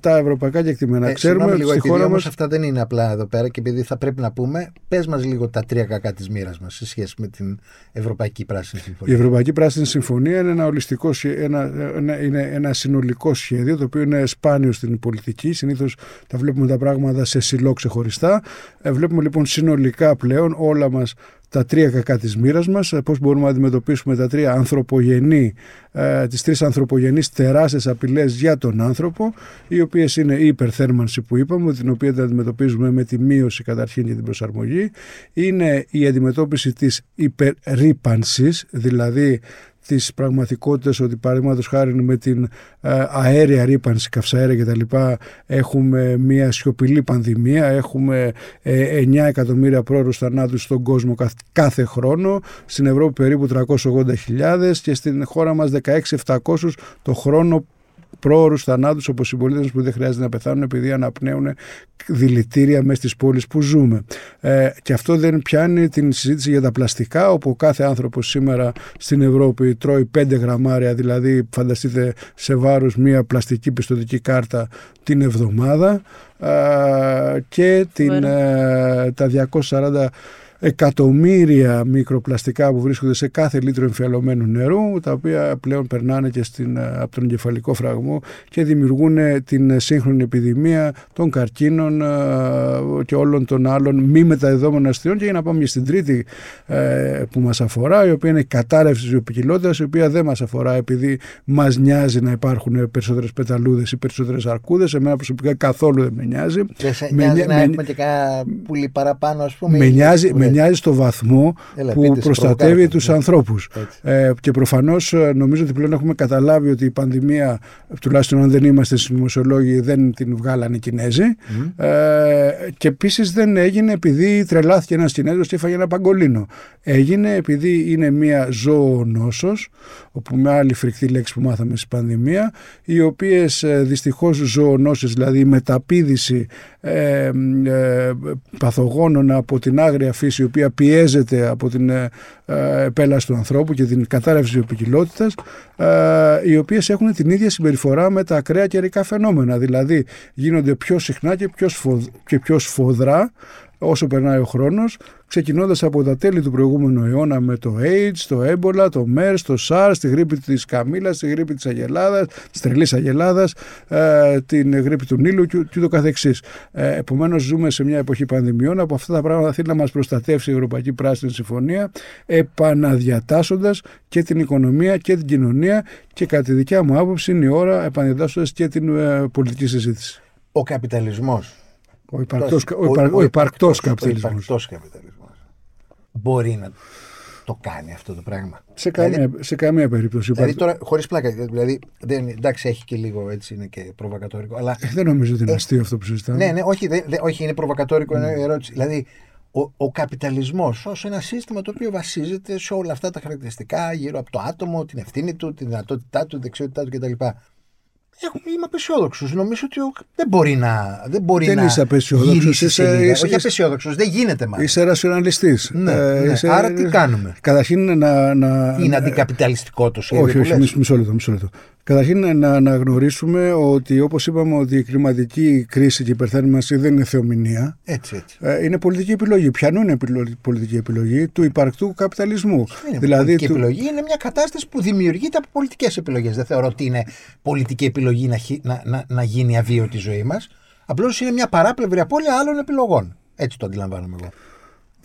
τα ευρωπαϊκά κεκτημένα. Ε, Ξέρουμε λίγο, στη χώρα μας... Αυτά δεν είναι απλά εδώ πέρα και επειδή θα πρέπει να πούμε, πες μας λίγο τα τρία κακά της μοίρας μας σε σχέση με την Ευρωπαϊκή Πράσινη Συμφωνία. Η Ευρωπαϊκή Πράσινη Συμφωνία είναι ένα, ολιστικό, ένα, ένα, είναι ένα συνολικό σχέδιο το οποίο είναι σπάνιο στην πολιτική. Συνήθως τα βλέπουμε τα πράγματα σε σιλό ξεχωριστά. Βλέπουμε λοιπόν συνολικά πλέον όλα μας τα τρία κακά της μοίρας μας, πώς μπορούμε να αντιμετωπίσουμε τα τρία ανθρωπογενή, ε, τις τρεις ανθρωπογενείς τεράστιες απειλές για τον άνθρωπο, οι οποίες είναι η υπερθέρμανση που είπαμε, την οποία την αντιμετωπίζουμε με τη μείωση καταρχήν και την προσαρμογή, είναι η αντιμετώπιση της υπερρύπανσης, δηλαδή τις πραγματικότητες ότι παραδείγματος χάρη με την ε, αέρια ρύπανση, καυσαέρια κτλ. Έχουμε μια σιωπηλή πανδημία, έχουμε ε, εννιά εκατομμύρια πρόωρους θανάτους στον κόσμο καθ, κάθε χρόνο, στην Ευρώπη περίπου τριακόσιες ογδόντα χιλιάδες και στην χώρα μας δεκαέξι χιλιάδες επτακόσιοι το χρόνο πρόωρους θανάτους από συμπολίτες μας που δεν χρειάζεται να πεθάνουν επειδή αναπνέουν δηλητήρια μέσα στις πόλεις που ζούμε. Ε, και αυτό δεν πιάνει την συζήτηση για τα πλαστικά, όπου κάθε άνθρωπος σήμερα στην Ευρώπη τρώει πέντε γραμμάρια, δηλαδή φανταστείτε σε βάρος μια πλαστική πιστωτική κάρτα την εβδομάδα ε, και την, ε, τα διακόσια σαράντα εκατομμύρια μικροπλαστικά που βρίσκονται σε κάθε λίτρο εμφιαλωμένου νερού, τα οποία πλέον περνάνε και στην, από τον εγκεφαλικό φραγμό και δημιουργούν την σύγχρονη επιδημία των καρκίνων και όλων των άλλων μη μεταδεδομένων ασθενειών. Και για να πάμε και στην τρίτη που μας αφορά, η οποία είναι η κατάρρευση της βιοποικιλότητας, η οποία δεν μας αφορά επειδή μας νοιάζει να υπάρχουν περισσότερες πεταλούδες ή περισσότερες αρκούδες. Εμένα προσωπικά καθόλου δεν με νοιάζει. Και σε νοιάζει με, να με, έχουμε και κάνα πουλί παραπάνω, ας πούμε. Με νοιάζει, με νοιάζει στο βαθμό Έλα, που πείτε, προστατεύει τους ναι. ανθρώπους. Ε, και προφανώς νομίζω ότι πλέον έχουμε καταλάβει ότι η πανδημία, τουλάχιστον αν δεν είμαστε συνωμοσιολόγοι, δεν την βγάλανε οι Κινέζοι. Mm. Ε, και επίσης δεν έγινε επειδή τρελάθηκε ένας Κινέζος και έφαγε ένα παγκολίνο. Έγινε επειδή είναι μια ζωονόσος, όπου με άλλη φρικτή λέξη που μάθαμε στην πανδημία, οι οποίες δυστυχώς ζωονόσες, δηλαδή η μεταπίδηση ε, ε, παθογόνων από την άγρια φύση, η οποία πιέζεται από την ε, επέλαση του ανθρώπου και την κατάρρευση της βιοποικιλότητας, ε, οι οποίες έχουν την ίδια συμπεριφορά με τα ακραία καιρικά φαινόμενα. Δηλαδή γίνονται πιο συχνά και πιο, σφοδ, και πιο σφοδρά όσο περνάει ο χρόνος, ξεκινώντας από τα τέλη του προηγούμενου αιώνα με το AIDS, το έμπολα, το MERS, το SARS, τη γρίπη της Καμήλας, τη γρίπη της Αγελάδας, της τρελής Αγελάδας, ε, την γρίπη του Νείλου και, και το καθεξής. Ε, επομένως ζούμε σε μια εποχή πανδημιών. Από αυτά τα πράγματα θέλει να μας προστατεύσει η Ευρωπαϊκή Πράσινη Συμφωνία, επαναδιατάσσοντας και την οικονομία και την κοινωνία και κατά τη δικιά μου άποψη είναι η ώρα επαναδιατάσσοντας και την ε, πολιτική συζήτηση. Ο καπιταλισμός. Ο υπαρκτός, ο, υπαρ, ο, ο, υπαρκτός καπιταλισμός. ο υπαρκτός καπιταλισμός μπορεί να το κάνει αυτό το πράγμα. Σε καμία, δηλαδή, σε καμία περίπτωση. Δηλαδή τώρα, χωρίς πλάκα, δηλαδή, δεν, εντάξει, έχει και λίγο, έτσι είναι και προβοκατόρικο. Αλλά, δεν νομίζω ότι είναι αστείο αυτό που συζητάμε. Ναι, ναι, όχι, δε, δε, όχι είναι προβοκατόρικο mm. η ερώτηση. Δηλαδή, ο, ο καπιταλισμός ως ένα σύστημα το οποίο βασίζεται σε όλα αυτά τα χαρακτηριστικά γύρω από το άτομο, την ευθύνη του, τη δυνατότητά του, τη δεξιότητά του κτλ. Είμαι απεσιόδοξος. Νομίζω ότι δεν μπορεί να. Δεν, μπορεί δεν να είσαι απεσιόδοξος. Είσαι, είσαι, όχι απεσιόδοξος, δεν γίνεται μάλλον. Είσαι ρασιοναλιστής. Ναι, ε, ναι. Είσαι... Άρα τι κάνουμε. Καταρχήν να. να... Είναι αντικαπιταλιστικό το σχέδιο. Όχι, όχι, μισό λεπτό, μισό λεπτό. Καταρχήν να αναγνωρίσουμε ότι, όπως είπαμε, ότι η κλιματική κρίση και η υπερθέρμανση δεν είναι θεομηνία. Έτσι, έτσι. Ε, είναι πολιτική επιλογή. Ποιανού είναι η πολιτική επιλογή? Του υπαρκτού καπιταλισμού. Είναι δηλαδή, πολιτική του... επιλογή είναι μια κατάσταση που δημιουργείται από πολιτικές επιλογές. Δεν θεωρώ ότι είναι πολιτική επιλογή να, να, να, να γίνει αβίωτη η ζωή μας. Απλώς είναι μια παράπλευρη απώλεια άλλων επιλογών. Έτσι το αντιλαμβάνομαι εγώ.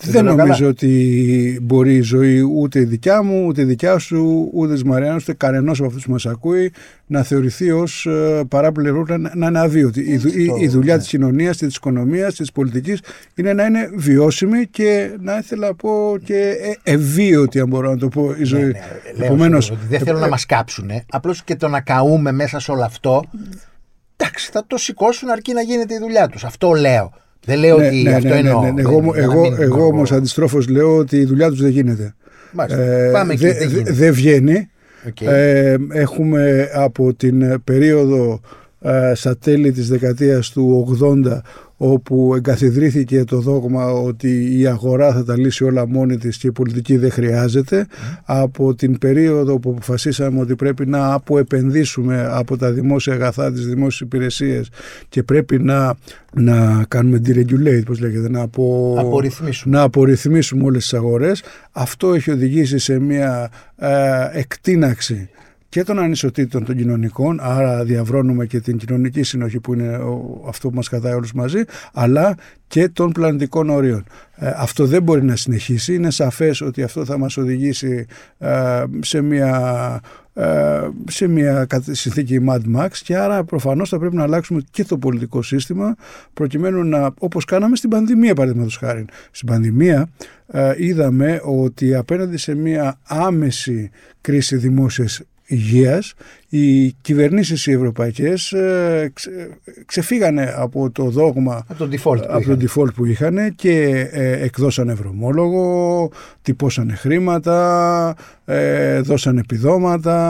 Δεν νομίζω καλά. Ότι μπορεί η ζωή ούτε η δικιά μου, ούτε η δικιά σου, ούτε της Μαριάννας, ούτε κανενός από αυτούς που μας ακούει να θεωρηθεί ως παράπλευρο, να είναι αδίωτη. Η, η, η δουλειά ναι. της κοινωνίας, της οικονομίας, της πολιτικής είναι να είναι βιώσιμη και να ήθελα να πω και ευβίωτη, αν μπορώ να το πω, η ζωή. Ναι, ναι. Επομένως, λέω, δεν θέλω ε... να μας κάψουν, ε. απλώς και το να καούμε μέσα σε όλο αυτό, εντάξει, θα το σηκώσουν αρκεί να γίνεται η δουλειά τους. Αυτό λέω. Δεν λέω ναι, ότι ναι, αυτό ναι, εννοώ. Ναι, ναι, ναι. Εγώ, δεν, εγώ, εγώ, εγώ όμως αντιστρόφως λέω ότι η δουλειά τους δεν γίνεται. Ε, Πάμε δε, δεν γίνεται. Δε βγαίνει. Okay. Ε, έχουμε από την περίοδο ε, στα τέλη της δεκαετίας του ογδόντα, όπου εγκαθιδρύθηκε το δόγμα ότι η αγορά θα τα λύσει όλα μόνη της και η πολιτική δεν χρειάζεται, mm. από την περίοδο που αποφασίσαμε ότι πρέπει να αποεπενδύσουμε από τα δημόσια αγαθά, τις δημόσιες υπηρεσίες και πρέπει να, να κάνουμε deregulate, πώς λέγεται, να, απο, απορριθμίσουμε. να απορριθμίσουμε όλες τις αγορές. Αυτό έχει οδηγήσει σε μια ε, εκτείναξη και των ανισοτήτων των κοινωνικών, άρα διαβρώνουμε και την κοινωνική συνοχή που είναι αυτό που μας κρατάει όλους μαζί, αλλά και των πλανητικών ορίων. Ε, αυτό δεν μπορεί να συνεχίσει. Είναι σαφές ότι αυτό θα μας οδηγήσει ε, σε μια... σε μια συνθήκη Mad Max και άρα προφανώς θα πρέπει να αλλάξουμε και το πολιτικό σύστημα προκειμένου να, όπως κάναμε στην πανδημία παραδείγματος χάριν. Στην πανδημία ε, είδαμε ότι απέναντι σε μια άμεση κρίση δημόσιας υγείας οι κυβερνήσεις οι ευρωπαϊκές ε, ξε, ξεφύγανε από το δόγμα από τον default, από τον default που είχαν και ε, εκδώσανε ευρωομόλογο, τυπώσανε χρήματα, ε, δώσανε επιδόματα,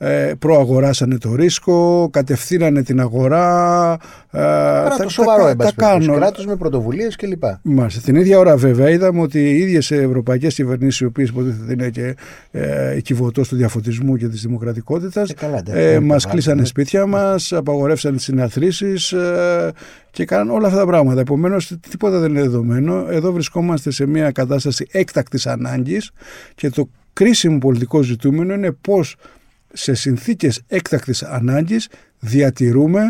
Ε, προαγοράσανε το ρίσκο, κατευθύνανε την αγορά. Ε, κράτος σοβαρό, εμπασχετικό. Κράτος με πρωτοβουλίες κλπ. Μάλιστα. Την ίδια ώρα, βέβαια, είδαμε ότι οι ίδιες ευρωπαϊκές κυβερνήσεις, οι οποίες υποτίθεται είναι και ε, η κυβωτός του διαφωτισμού και της δημοκρατικότητας, ε, ε, μας κλείσανε σπίτια μας, απαγορεύσανε τις συναθρήσεις ε, και κάνανε όλα αυτά τα πράγματα. Επομένως, τίποτα δεν είναι δεδομένο. Εδώ βρισκόμαστε σε μια κατάσταση έκτακτης ανάγκης και το κρίσιμο πολιτικό ζητούμενο είναι πώς σε συνθήκες έκτακτης ανάγκης διατηρούμε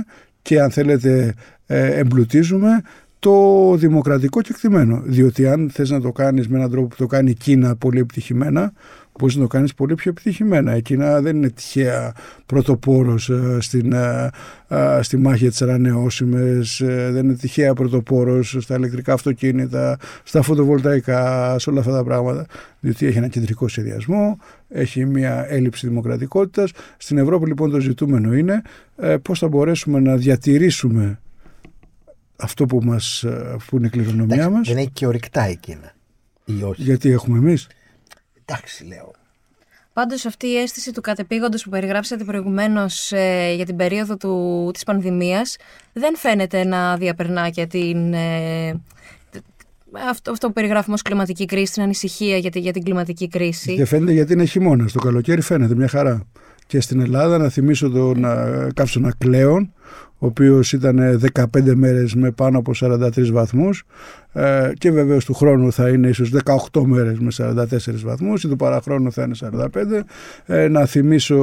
και αν θέλετε εμπλουτίζουμε το δημοκρατικό κεκτημένο. Διότι αν θες να το κάνεις με έναν τρόπο που το κάνει η Κίνα πολύ επιτυχημένα, μπορείς να το κάνεις πολύ πιο επιτυχημένα. Η Κίνα δεν είναι τυχαία πρωτοπόρος στην, στη μάχη για τις ανανεώσιμες, δεν είναι τυχαία πρωτοπόρος στα ηλεκτρικά αυτοκίνητα, στα φωτοβολταϊκά, σε όλα αυτά τα πράγματα. Διότι έχει ένα κεντρικό σχεδιασμό, έχει μια έλλειψη δημοκρατικότητας. Στην Ευρώπη λοιπόν το ζητούμενο είναι πώς θα μπορέσουμε να διατηρήσουμε αυτό που, μας, που είναι η κληρονομιά μας. Δεν έχει και ορυκτά εκείνα. Ή όχι. Γιατί έχουμε εμείς. Εντάξει, λέω. Πάντως αυτή η αίσθηση του κατεπήγοντος που περιγράψατε προηγουμένως ε, για την περίοδο του, της πανδημίας δεν φαίνεται να διαπερνά και την, ε, αυτό, αυτό που περιγράφουμε ως κλιματική κρίση, την ανησυχία για, τη, για την κλιματική κρίση. Και φαίνεται γιατί είναι χειμώνας. Το καλοκαίρι φαίνεται μια χαρά. Και στην Ελλάδα να θυμίσω τον καύσωνα Κλέον, ο οποίος ήταν δεκαπέντε μέρες με πάνω από σαράντα τρεις βαθμούς ε, και βεβαίως του χρόνου θα είναι ίσως δεκαοκτώ μέρες με σαράντα τέσσερις βαθμούς ή του παραχρόνου θα είναι σαράντα πέντε. Ε, να θυμίσω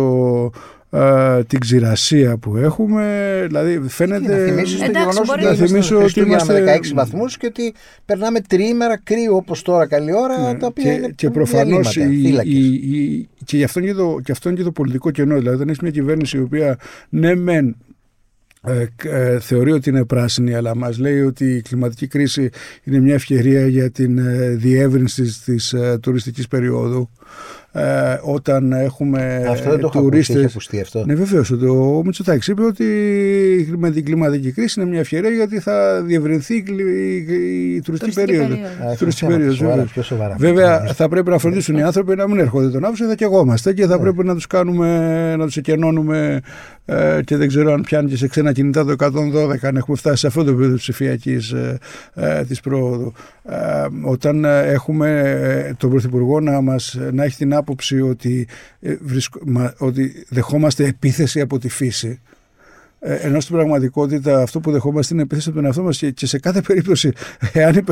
ε, την ξηρασία που έχουμε, δηλαδή φαίνεται... Να θυμίσω, στο εντάξει, γεγονός, να θυμίσω ότι είμαστε... δεκαέξι βαθμούς και ότι περνάμε τριήμερα κρύο όπως τώρα καλή ώρα, ναι, τα οποία και, είναι και προφανώς η, η, η, και γι' αυτό είναι και, το, και αυτό είναι και το πολιτικό κενό, δηλαδή δεν έχει μια κυβέρνηση η οποία ναι μεν Ε, ε, θεωρεί ότι είναι πράσινη, αλλά μας λέει ότι η κλιματική κρίση είναι μια ευκαιρία για την ε, διεύρυνση της ε, τουριστικής περίοδου. Ε, όταν έχουμε αυτό δεν το τουρίστες... Είχε ακουστεί αυτό. Ναι, βεβαίως. Ο Μητσοτάκης είπε ότι με την κλιματική κρίση είναι μια ευκαιρία γιατί θα διευρυνθεί η, η, η τουριστική περίοδο. Τουριστική περίοδος. Σοβαρά, σοβαρά, βέβαια, πιο θα πρέπει να φροντίσουν οι άνθρωποι να μην έρχονται τον Αύγουστο, θα καιγόμαστε και θα yeah. πρέπει να τους κάνουμε, να τους εκενώνουμε ε, και δεν ξέρω αν πιάνει και σε ξένα κινητά το εκατόν δώδεκα, αν έχουμε φτάσει σε αυτό το επίπεδο ψηφιακής ε, ε, της πρόοδου. Ε, όταν έχουμε ε, τον Πρωθυπουργό να, μας, να έχει την άποψη ότι, ε, βρισκο, μα, ότι δεχόμαστε επίθεση από τη φύση, ε, ενώ στην πραγματικότητα αυτό που δεχόμαστε είναι επίθεση από τον εαυτό μας και, και σε κάθε περίπτωση, εάν,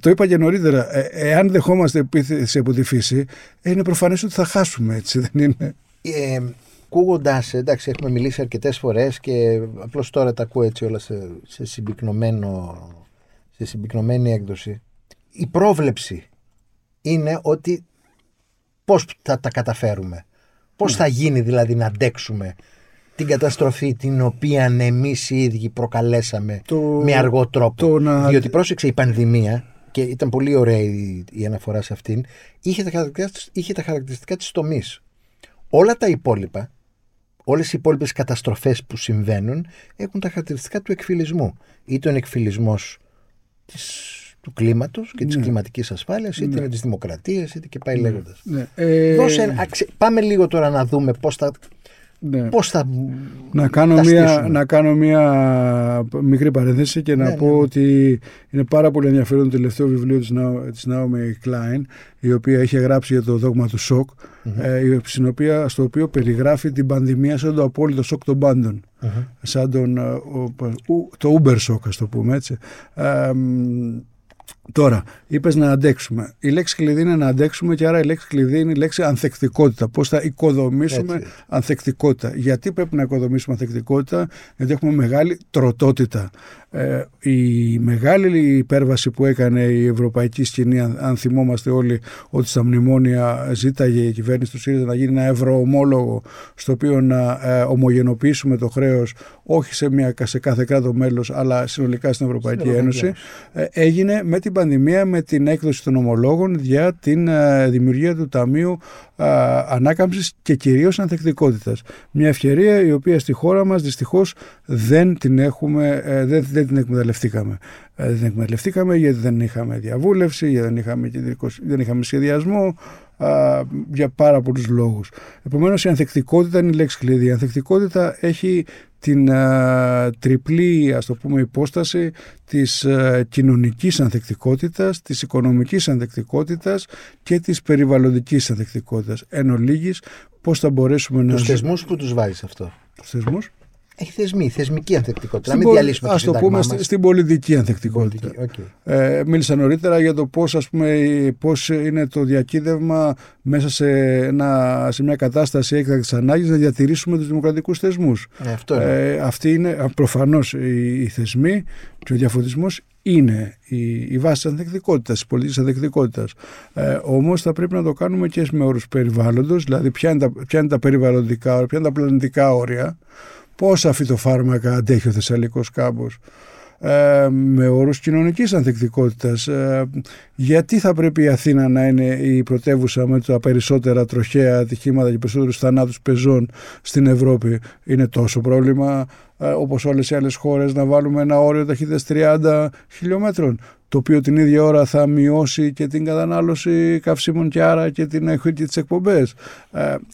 το είπα και νωρίτερα, ε, εάν δεχόμαστε επίθεση από τη φύση, ε, είναι προφανές ότι θα χάσουμε, έτσι δεν είναι. Ε, ακούγοντας, εντάξει, έχουμε μιλήσει αρκετές φορές και απλώς τώρα τα ακούω έτσι όλα σε, σε, συμπυκνωμένο, σε συμπυκνωμένη έκδοση. Η πρόβλεψη είναι ότι πώς θα τα καταφέρουμε, πώς mm. θα γίνει δηλαδή να αντέξουμε την καταστροφή την οποία εμείς οι ίδιοι προκαλέσαμε το... με αργό τρόπο. Το να... Διότι πρόσεξε η πανδημία, και ήταν πολύ ωραία η, η αναφορά σε αυτήν, είχε τα χαρακτηριστικά, είχε τα χαρακτηριστικά της τομής. Όλα τα υπόλοιπα, όλες οι υπόλοιπες καταστροφές που συμβαίνουν έχουν τα χαρακτηριστικά του εκφυλισμού. Είτε ο εκφυλισμός της... του κλίματος και της ναι. κλιματικής ασφάλειας, είτε ναι. με τις δημοκρατίες, είτε και πάει ναι. λέγοντας. Ναι. Ε... Δώσε, αξι... Πάμε λίγο τώρα να δούμε πώς θα, ναι. πώς θα να κάνω τα μία, να κάνω μία μικρή παρένθεση και να ναι, πω ναι. ότι είναι πάρα πολύ ενδιαφέρον το τελευταίο βιβλίο της, Ναο, της Νάομι Κλάιν, η οποία είχε γράψει για το δόγμα του σοκ, mm-hmm. ε, στην οποία, στο οποίο περιγράφει την πανδημία σαν το απόλυτο σοκ των πάντων. Mm-hmm. Σαν τον, ο, ο, το Uber shock, ας το πούμε έτσι. Ε, Τώρα, είπες να αντέξουμε. Η λέξη κλειδί είναι να αντέξουμε και άρα η λέξη κλειδί είναι η λέξη ανθεκτικότητα. Πώς θα οικοδομήσουμε Έτσι. ανθεκτικότητα. Γιατί πρέπει να οικοδομήσουμε ανθεκτικότητα? Γιατί έχουμε μεγάλη τροτότητα. Ε, η μεγάλη υπέρβαση που έκανε η ευρωπαϊκή σκηνή, αν θυμόμαστε όλοι ότι στα μνημόνια ζήταγε η κυβέρνηση του ΣΥΡΙΖΑ να γίνει ένα ευρωομόλογο στο οποίο να ε, ομογενοποιήσουμε το χρέος όχι σε, μια, σε κάθε κράτο μέλος αλλά συνολικά στην Ευρωπαϊκή στην Ένωση, ε, έγινε με την πανδημία, με την έκδοση των ομολόγων για την ε, δημιουργία του Ταμείου ε, Ανάκαμψης και κυρίως Ανθεκτικότητας. Μια ευκαιρία η οποία στη χώρα μας δυστυχώς δεν την έχουμε, ε, δεν, δεν την εκμεταλλευτήκαμε. Ε, δεν την εκμεταλλευτήκαμε γιατί δεν είχαμε διαβούλευση, γιατί δεν είχαμε, δεν είχαμε σχεδιασμό, ε, για πάρα πολλούς λόγους. Επομένως η ανθεκτικότητα είναι η λέξη κλειδί. Η ανθεκτικότητα έχει την α, τριπλή, ας το πούμε, υπόσταση της α, κοινωνικής ανθεκτικότητας, της οικονομικής ανθεκτικότητας και της περιβαλλοντικής ανθεκτικότητας. Εν ολίγης, πώς θα μπορέσουμε τους να... Τους θεσμούς που τους βάζεις αυτό. Τους θεσμούς. Έχει θεσμοί, θεσμική ανθεκτικότητα. Στην να μην πολ... διαλύσουμε το σύνταγμά μας. Ας το πούμε στην πολιτική ανθεκτικότητα. Πολιτική, okay. ε, μίλησα νωρίτερα για το πώς, ας πούμε, πώς είναι το διακύδευμα μέσα σε, ένα, σε μια κατάσταση έκτακτης ανάγκης να διατηρήσουμε τους δημοκρατικούς θεσμούς. Ε, αυτό είναι. Ε, αυτή είναι προφανώς οι, οι θεσμοί και ο διαφωτισμός είναι η, η βάση της ανθεκτικότητας, της πολιτικής ανθεκτικότητας. Ε, όμως θα πρέπει να το κάνουμε και με όρους περιβάλλοντος, δηλαδή ποια είναι τα, ποια είναι τα περιβαλλοντικά όρια, ποια είναι τα πλανητικά όρια. Πόσα φυτοφάρμακα αντέχει ο Θεσσαλικός κάμπος, ε, με όρους κοινωνικής ανθεκτικότητας. Ε, γιατί θα πρέπει η Αθήνα να είναι η πρωτεύουσα με τα περισσότερα τροχαία ατυχήματα και περισσότερους θανάτους πεζών στην Ευρώπη? Είναι τόσο πρόβλημα, ε, όπως όλες οι άλλες χώρες, να βάλουμε ένα όριο ταχύτητας τριάντα χιλιόμετρων, το οποίο την ίδια ώρα θα μειώσει και την κατανάλωση καυσίμων και άρα και τις εκπομπές.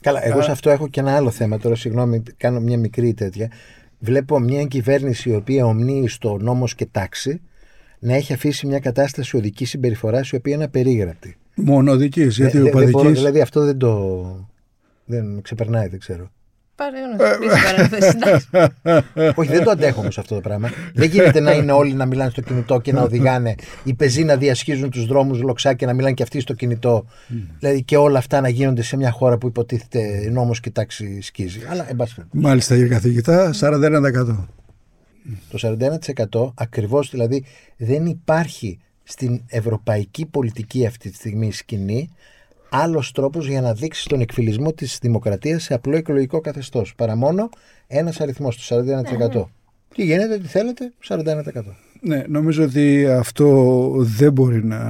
Καλά, εγώ σε αυτό έχω και ένα άλλο θέμα τώρα, συγγνώμη, κάνω μια μικρή τέτοια. Βλέπω μια κυβέρνηση η οποία ομνύει στο νόμος και τάξη να έχει αφήσει μια κατάσταση οδικής συμπεριφοράς η οποία είναι απερίγραπτη. Μόνο οδικής, γιατί ο παδικής... Δηλαδή αυτό δεν το... δεν ξεπερνάει, δεν ξέρω. Όχι, δεν το αντέχω όμως αυτό το πράγμα. Δεν γίνεται να είναι όλοι να μιλάνε στο κινητό και να οδηγάνε, οι πεζοί να διασχίζουν τους δρόμους λοξά και να μιλάνε και αυτοί στο κινητό. Δηλαδή και όλα αυτά να γίνονται σε μια χώρα που υποτίθεται νόμος και τάξη σκίζει. Αλλά εν πάση περιπτώσει. Μάλιστα, κύριε καθηγητά, σαράντα ένα τοις εκατό. Το σαράντα ένα τοις εκατό ακριβώς, δηλαδή δεν υπάρχει στην ευρωπαϊκή πολιτική αυτή τη στιγμή σκηνή άλλος τρόπος για να δείξει τον εκφυλισμό της δημοκρατίας σε απλό εκλογικό καθεστώς, παρά μόνο ένας αριθμός, το σαράντα ένα τοις εκατό. Ναι, ναι. Και γίνεται ότι θέλετε σαράντα ένα τοις εκατό. Ναι, νομίζω ότι αυτό δεν μπορεί να,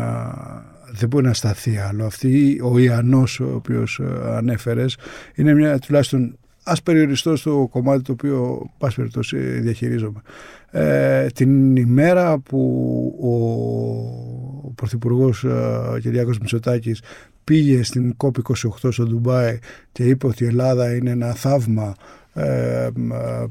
δεν μπορεί να σταθεί άλλο. Αυτή, ο Ιαννός ο οποίος ανέφερες, είναι μια, τουλάχιστον ας περιοριστώ στο κομμάτι το οποίο πάση περιπτώσει διαχειρίζομαι. Ε, την ημέρα που ο, ο Πρωθυπουργός Κυριάκος Μητσοτάκης πήγε στην κοπ είκοσι οκτώ στο Ντουμπάι και είπε ότι η Ελλάδα είναι ένα θαύμα ε,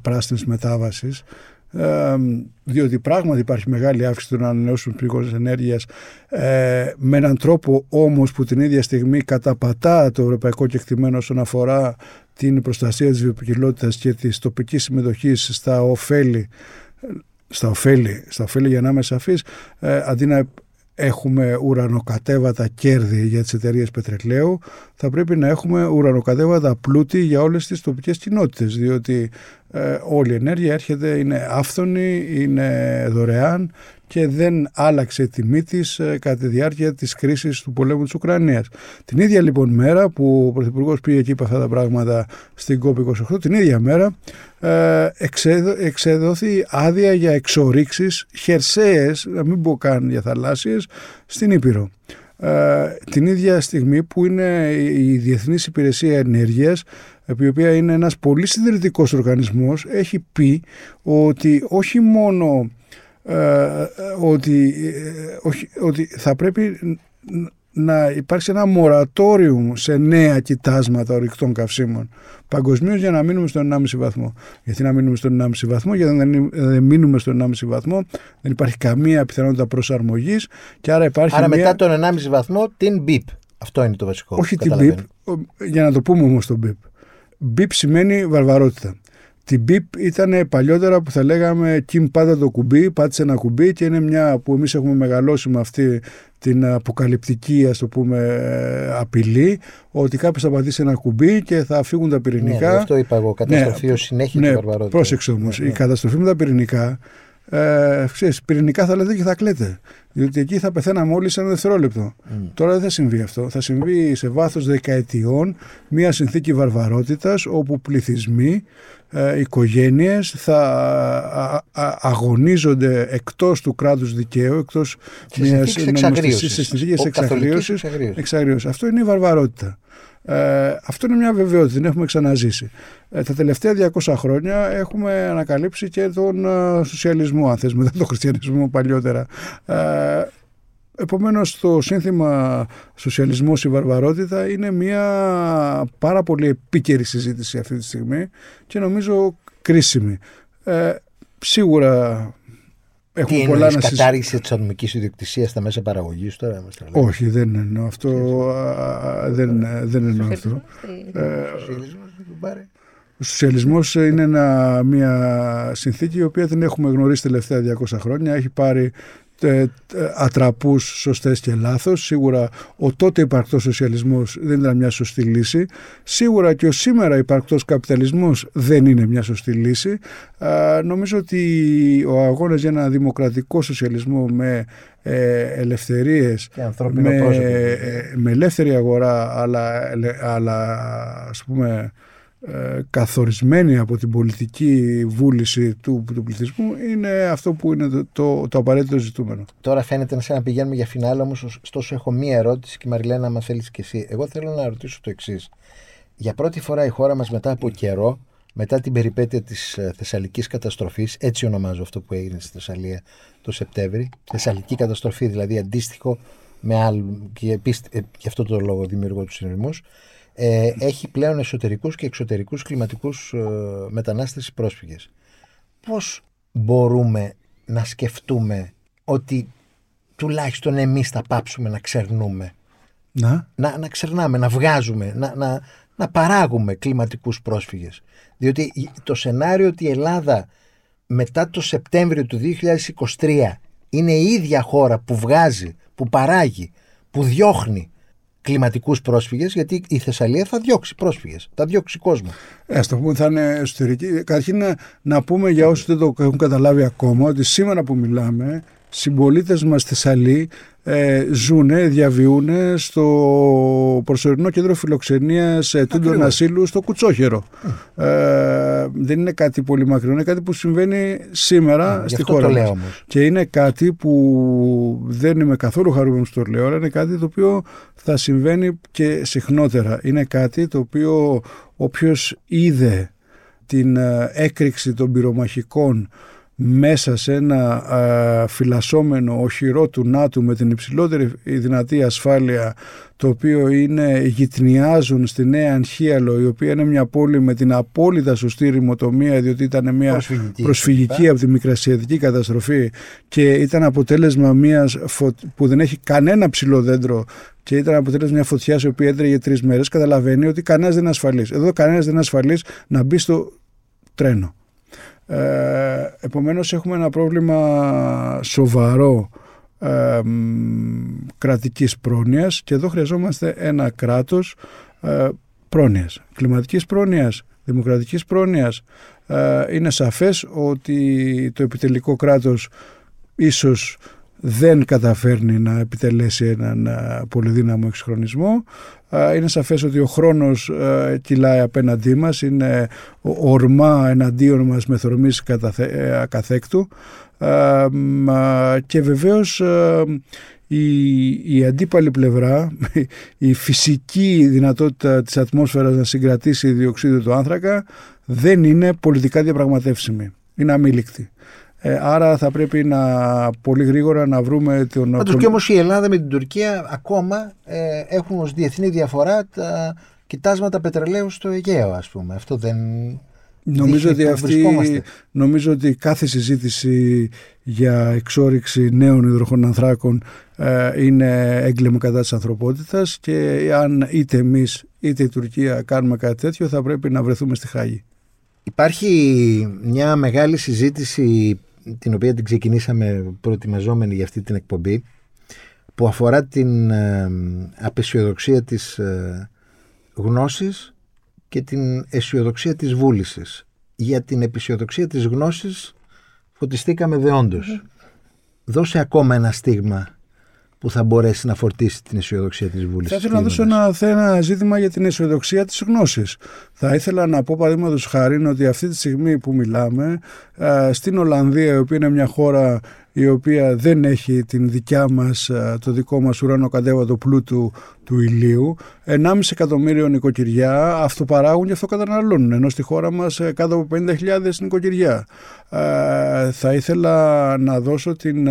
πράσινης μετάβασης, ε, διότι πράγματι υπάρχει μεγάλη αύξηση των ανανεώσιμων πηγών ενέργειας, ε, με έναν τρόπο όμως που την ίδια στιγμή καταπατά το ευρωπαϊκό κεκτημένο όσον αφορά την προστασία της βιοποικιλότητας και της τοπικής συμμετοχής στα ωφέλη, στα ωφέλη, στα ωφέλη για να είμαι σαφής, ε, αντί να έχουμε ουρανοκατέβατα κέρδη για τις εταιρείες πετρελαίου, θα πρέπει να έχουμε ουρανοκατέβατα πλούτη για όλες τις τοπικές κοινότητες, διότι ε, όλη η ενέργεια έρχεται, είναι άφθονη, είναι δωρεάν και δεν άλλαξε η τιμή της ε, κατά τη διάρκεια της κρίσης του πολέμου της Ουκρανίας. Την ίδια λοιπόν μέρα που ο Πρωθυπουργός πήγε και είπε αυτά τα πράγματα στην κοπ είκοσι οκτώ, την ίδια μέρα ε, εξεδο, εξεδοθεί άδεια για εξορίξεις χερσαίες, να μην πω καν για θαλάσσιες, στην Ήπειρο. Ε, την ίδια στιγμή που είναι η Διεθνής Υπηρεσία Ενέργειας, η οποία είναι ένας πολύ συντηρητικός οργανισμός, έχει πει ότι όχι μόνο ε, ότι, ε, όχι, ότι θα πρέπει να υπάρξει ένα μορατόριο σε νέα κοιτάσματα ορυκτών καυσίμων παγκοσμίως για να μείνουμε στον ενάμιση βαθμό. Γιατί να μείνουμε στον ενάμιση βαθμό? Γιατί αν δεν μείνουμε στον ενάμιση βαθμό, δεν υπάρχει καμία πιθανότητα προσαρμογής και άρα υπάρχει. Άρα, μια... μετά τον ενάμιση βαθμό, την μπιπ. Αυτό είναι το βασικό. Όχι την μπιπ. Για να το πούμε όμως τον μπιπ. Μπιπ σημαίνει βαρβαρότητα. Την μπιπ ήταν παλιότερα που θα λέγαμε Κιμ πάτα το κουμπί, πάτησε ένα κουμπί, και είναι μια που εμείς έχουμε μεγαλώσει με αυτή την αποκαλυπτική, ας το πούμε, απειλή, ότι κάποιος θα πατήσει ένα κουμπί και θα φύγουν τα πυρηνικά. Ναι, αυτό είπα εγώ, καταστροφή ναι, ως συνέχεια ναι, βαρβαρότητα. Πρόσεξε όμως, ναι, ναι. Η καταστροφή με τα πυρηνικά, ε, ξέρεις, πυρηνικά θα λέτε και θα κλαίτε, διότι εκεί θα πεθαίναμε όλοι σε ένα δευτερόλεπτο. Mm. Τώρα δεν θα συμβεί αυτό. Θα συμβεί σε βάθος δεκαετιών μια συνθήκη βαρβαρότητας, όπου πληθυσμοί, ε, οικογένειες θα α, α, αγωνίζονται εκτός του κράτους δικαίου, εκτός μιας νομοθεσίας εξαγρίωσης. εξαγρίωσης. Αυτό είναι η βαρβαρότητα. Ε, αυτό είναι μια βεβαιότητα, την έχουμε ξαναζήσει. Ε, τα τελευταία διακόσια χρόνια έχουμε ανακαλύψει και τον ε, σοσιαλισμό, αν θες, μετά τον χριστιανισμό παλιότερα. Ε, επομένως, το σύνθημα σοσιαλισμός ή βαρβαρότητα είναι μια πάρα πολύ επίκαιρη συζήτηση αυτή τη στιγμή και νομίζω κρίσιμη. Ε, σίγουρα... Τι εννοείς, κατάργηση της ατομικής ιδιοκτησίας στα μέσα παραγωγής τώρα? Όχι, δεν εννοώ αυτό. Δεν εννοώ αυτό. Ο σοσιαλισμός είναι ένα, μια συνθήκη η οποία την έχουμε γνωρίσει τελευταία διακόσια χρόνια. Έχει πάρει ατραπούς σωστές και λάθος. Σίγουρα ο τότε υπαρκτός σοσιαλισμός δεν ήταν μια σωστή λύση. Σίγουρα και ο σήμερα υπαρκτός καπιταλισμός δεν είναι μια σωστή λύση. Α, νομίζω ότι ο αγώνας για ένα δημοκρατικό σοσιαλισμό με ε, ελευθερίες, με, ε, με ελεύθερη αγορά, αλλά, ελε, αλλά ας πούμε Ε, καθορισμένη από την πολιτική βούληση του, του πληθυσμού, είναι αυτό που είναι το, το, το απαραίτητο ζητούμενο. Τώρα φαίνεται σαν να πηγαίνουμε για φινάλα, όμως ωστόσο έχω μία ερώτηση, και Μαριλένα, άμα θέλεις και εσύ. Εγώ θέλω να ρωτήσω το εξής. Για πρώτη φορά η χώρα μας μετά από καιρό, μετά την περιπέτεια της Θεσσαλικής καταστροφής, έτσι ονομάζω αυτό που έγινε στη Θεσσαλία το Σεπτέμβρη, Θεσσαλική καταστροφή, δηλαδή αντίστοιχο με άλλου, και επίσης γι' αυτό το λόγο δημιουργώ τους συνειρμούς. Ε, έχει πλέον εσωτερικούς και εξωτερικούς κλιματικούς ε, μετανάστες πρόσφυγες. Πώς μπορούμε να σκεφτούμε ότι τουλάχιστον εμείς θα πάψουμε να ξερνούμε, να, να, να ξερνάμε, να βγάζουμε, να, να, να παράγουμε κλιματικούς πρόσφυγες? Διότι το σενάριο ότι η Ελλάδα μετά το Σεπτέμβριο του δύο χιλιάδες είκοσι τρία είναι η ίδια χώρα που βγάζει, που παράγει, που διώχνει κλιματικούς πρόσφυγες, γιατί η Θεσσαλία θα διώξει πρόσφυγες, θα διώξει κόσμο. Ε, ας το πούμε, θα είναι εσωτερική. Καταρχήν να, να πούμε για όσους δεν το έχουν καταλάβει ακόμα, ότι σήμερα που μιλάμε, συμπολίτες μας Θεσσαλοί ε, ζουνε, διαβιούνε στο προσωρινό κέντρο φιλοξενίας ετούντων ασύλου στο Κουτσόχερο. Mm. Ε, δεν είναι κάτι πολύ μακρινό, είναι κάτι που συμβαίνει σήμερα mm, στη χώρα το λέω, μας. Και είναι κάτι που δεν είμαι καθόλου χαρούμενος που το λέω, αλλά είναι κάτι το οποίο θα συμβαίνει και συχνότερα. Είναι κάτι το οποίο όποιος είδε την έκρηξη των πυρομαχικών μέσα σε ένα α, φυλασσόμενο οχυρό του ΝΑΤΟ με την υψηλότερη δυνατή ασφάλεια, το οποίο είναι γυτνιάζουν στη Νέα Αγχίαλο, η οποία είναι μια πόλη με την απόλυτα σωστή ρημοτομία, διότι ήταν μια προσφυγική, προσφυγική από τη μικρασιατική καταστροφή και ήταν αποτέλεσμα μιας φω... που δεν έχει κανένα ψηλό δέντρο και ήταν αποτέλεσμα μια φωτιά η οποία έτρεγε τρεις μέρες, καταλαβαίνει ότι κανένας δεν είναι ασφαλής. Εδώ κανένας δεν είναι ασφαλής να μπει στο τρένο. Ε, επομένως έχουμε ένα πρόβλημα σοβαρό ε, κρατικής πρόνοιας, και εδώ χρειαζόμαστε ένα κράτος ε, πρόνοιας, κλιματικής πρόνοιας, δημοκρατικής πρόνοιας. Ε, είναι σαφές ότι το επιτελικό κράτος ίσως δεν καταφέρνει να επιτελέσει έναν πολυδύναμο εξυγχρονισμό. Είναι σαφές ότι ο χρόνος κυλάει απέναντί μας, είναι ορμά εναντίον μας με θορμής ακαθέκτου, και βεβαίως η, η αντίπαλη πλευρά, η φυσική δυνατότητα της ατμόσφαιρας να συγκρατήσει διοξείδιο του άνθρακα δεν είναι πολιτικά διαπραγματεύσιμη, είναι αμήλικτη. Ε, άρα θα πρέπει να πολύ γρήγορα να βρούμε τον... Πάντως και όμως η Ελλάδα με την Τουρκία ακόμα ε, έχουν ως διεθνή διαφορά τα κοιτάσματα πετρελαίου στο Αιγαίο, ας πούμε. Αυτό δεν... Νομίζω ότι, αυτή, νομίζω ότι κάθε συζήτηση για εξόρυξη νέων υδροχών ανθράκων ε, είναι έγκλημα κατά της ανθρωπότητας, και αν είτε εμείς είτε η Τουρκία κάνουμε κάτι τέτοιο θα πρέπει να βρεθούμε στη Χάγη. Υπάρχει μια μεγάλη συζήτηση, την οποία την ξεκινήσαμε προετοιμαζόμενοι για αυτή την εκπομπή, που αφορά την απεσιοδοξία της γνώσης και την αισιοδοξία της βούλησης. Για την απεσιοδοξία της γνώσης φωτιστήκαμε δεόντως. Δώσε ακόμα ένα στίγμα που θα μπορέσει να φορτίσει την αισιοδοξία της βούλησης. Θα ήθελα να δώσω ένα, ένα ζήτημα για την αισιοδοξία της γνώσης. Θα ήθελα να πω, παραδείγματος χάριν, ότι αυτή τη στιγμή που μιλάμε, στην Ολλανδία, η οποία είναι μια χώρα η οποία δεν έχει την δικιά μας, το δικό μας ουρανοκατέβατο πλούτου του ηλίου, ενάμιση εκατομμύριο νοικοκυριά αυτοπαράγουν και αυτοκαταναλώνουν, ενώ στη χώρα μας κάτω από πενήντα χιλιάδες νοικοκυριά. Ε, θα ήθελα να δώσω την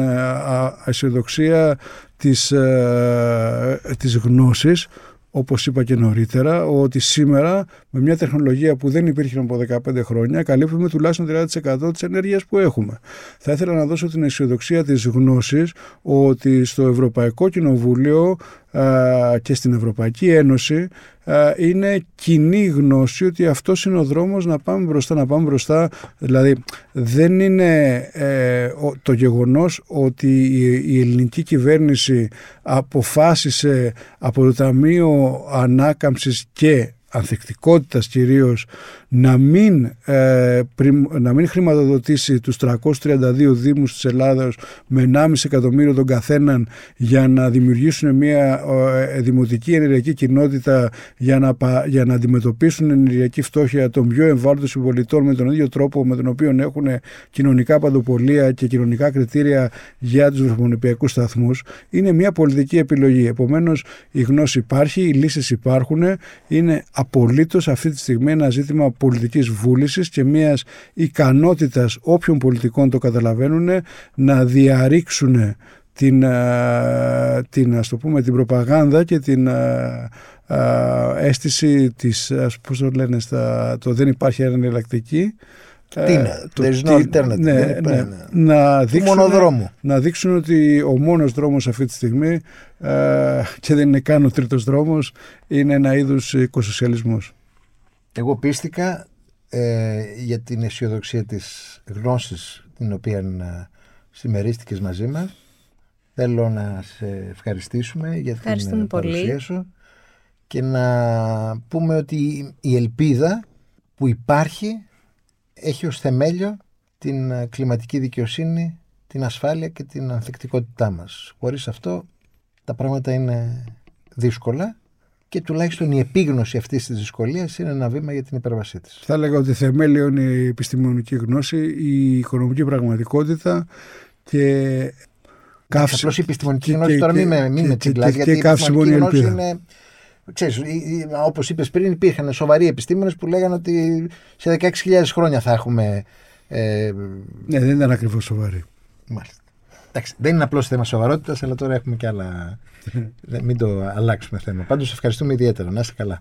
αισιοδοξία της, ε, της γνώσης, όπως είπα και νωρίτερα, ότι σήμερα με μια τεχνολογία που δεν υπήρχε από δεκαπέντε χρόνια καλύπτουμε τουλάχιστον τριάντα τοις εκατό της ενέργειας που έχουμε. Θα ήθελα να δώσω την αισιοδοξία της γνώσης ότι στο Ευρωπαϊκό Κοινοβούλιο α, και στην Ευρωπαϊκή Ένωση α, είναι κοινή γνώση ότι αυτός είναι ο δρόμος να πάμε μπροστά, να πάμε μπροστά. Δηλαδή δεν είναι ε, το γεγονός ότι η, η ελληνική κυβέρνηση αποφάσισε από το Ταμείο Ανάκαμψης και Ανθεκτικότητας κυρίως να μην, ε, πριμ, να μην χρηματοδοτήσει τους τριακόσιους τριάντα δύο δήμους της Ελλάδας με ενάμιση εκατομμύριο τον καθέναν για να δημιουργήσουν μια ε, δημοτική ενεργειακή κοινότητα για να, για να αντιμετωπίσουν ενεργειακή φτώχεια των πιο ευάλωτων συμπολιτών με τον ίδιο τρόπο με τον οποίο έχουν κοινωνικά παντοπολία και κοινωνικά κριτήρια για τους βρεφονιπιακούς σταθμούς, είναι μια πολιτική επιλογή. Επομένως η γνώση υπάρχει, οι λύσεις υπάρχουν, είναι απολύτως αυτή τη στιγμή ένα ζήτημα πολιτικής βούλησης και μιας ικανότητας όποιων πολιτικών το καταλαβαίνουν να διαρρήξουν την, την, ας το πούμε, την προπαγάνδα και την α, α, αίσθηση της, ας, πώς το λένε, στα, το δεν υπάρχει εναλλακτική. Τι είναι, το, there's no alternative, ναι, δεν ναι, ναι. Να, δείξουν, να δείξουν ότι ο μόνος δρόμος αυτή τη στιγμή ε, και δεν είναι καν ο τρίτος δρόμος, είναι ένα είδους οικοσοσιαλισμός. Εγώ πίστηκα ε, για την αισιοδοξία της γνώσης την οποία συμμερίστηκες μαζί μας. Θέλω να σε ευχαριστήσουμε για την παρουσία σου και να πούμε ότι η ελπίδα που υπάρχει έχει ως θεμέλιο την κλιματική δικαιοσύνη, την ασφάλεια και την ανθεκτικότητά μας. Χωρίς αυτό τα πράγματα είναι δύσκολα, και τουλάχιστον η επίγνωση αυτής της δυσκολίας είναι ένα βήμα για την υπέρβασή της. Θα έλεγα ότι θεμέλιο είναι η επιστημονική γνώση, η οικονομική πραγματικότητα και καύση. Απλώς η επιστημονική γνώση, και, τώρα και, μην, μην και, με τσιγκλάς, γιατί η επιστημονική γνώση είναι... Ξέρεις, όπως είπες πριν, υπήρχαν σοβαροί επιστήμονες που λέγανε ότι σε δεκαέξι χιλιάδες χρόνια θα έχουμε... Ε... Ναι, δεν ήταν ακριβώς σοβαροί. Μάλιστα. Εντάξει, δεν είναι απλώς θέμα σοβαρότητας, αλλά τώρα έχουμε και άλλα... Μην το αλλάξουμε θέμα. Πάντως, ευχαριστούμε ιδιαίτερα. Να είστε καλά.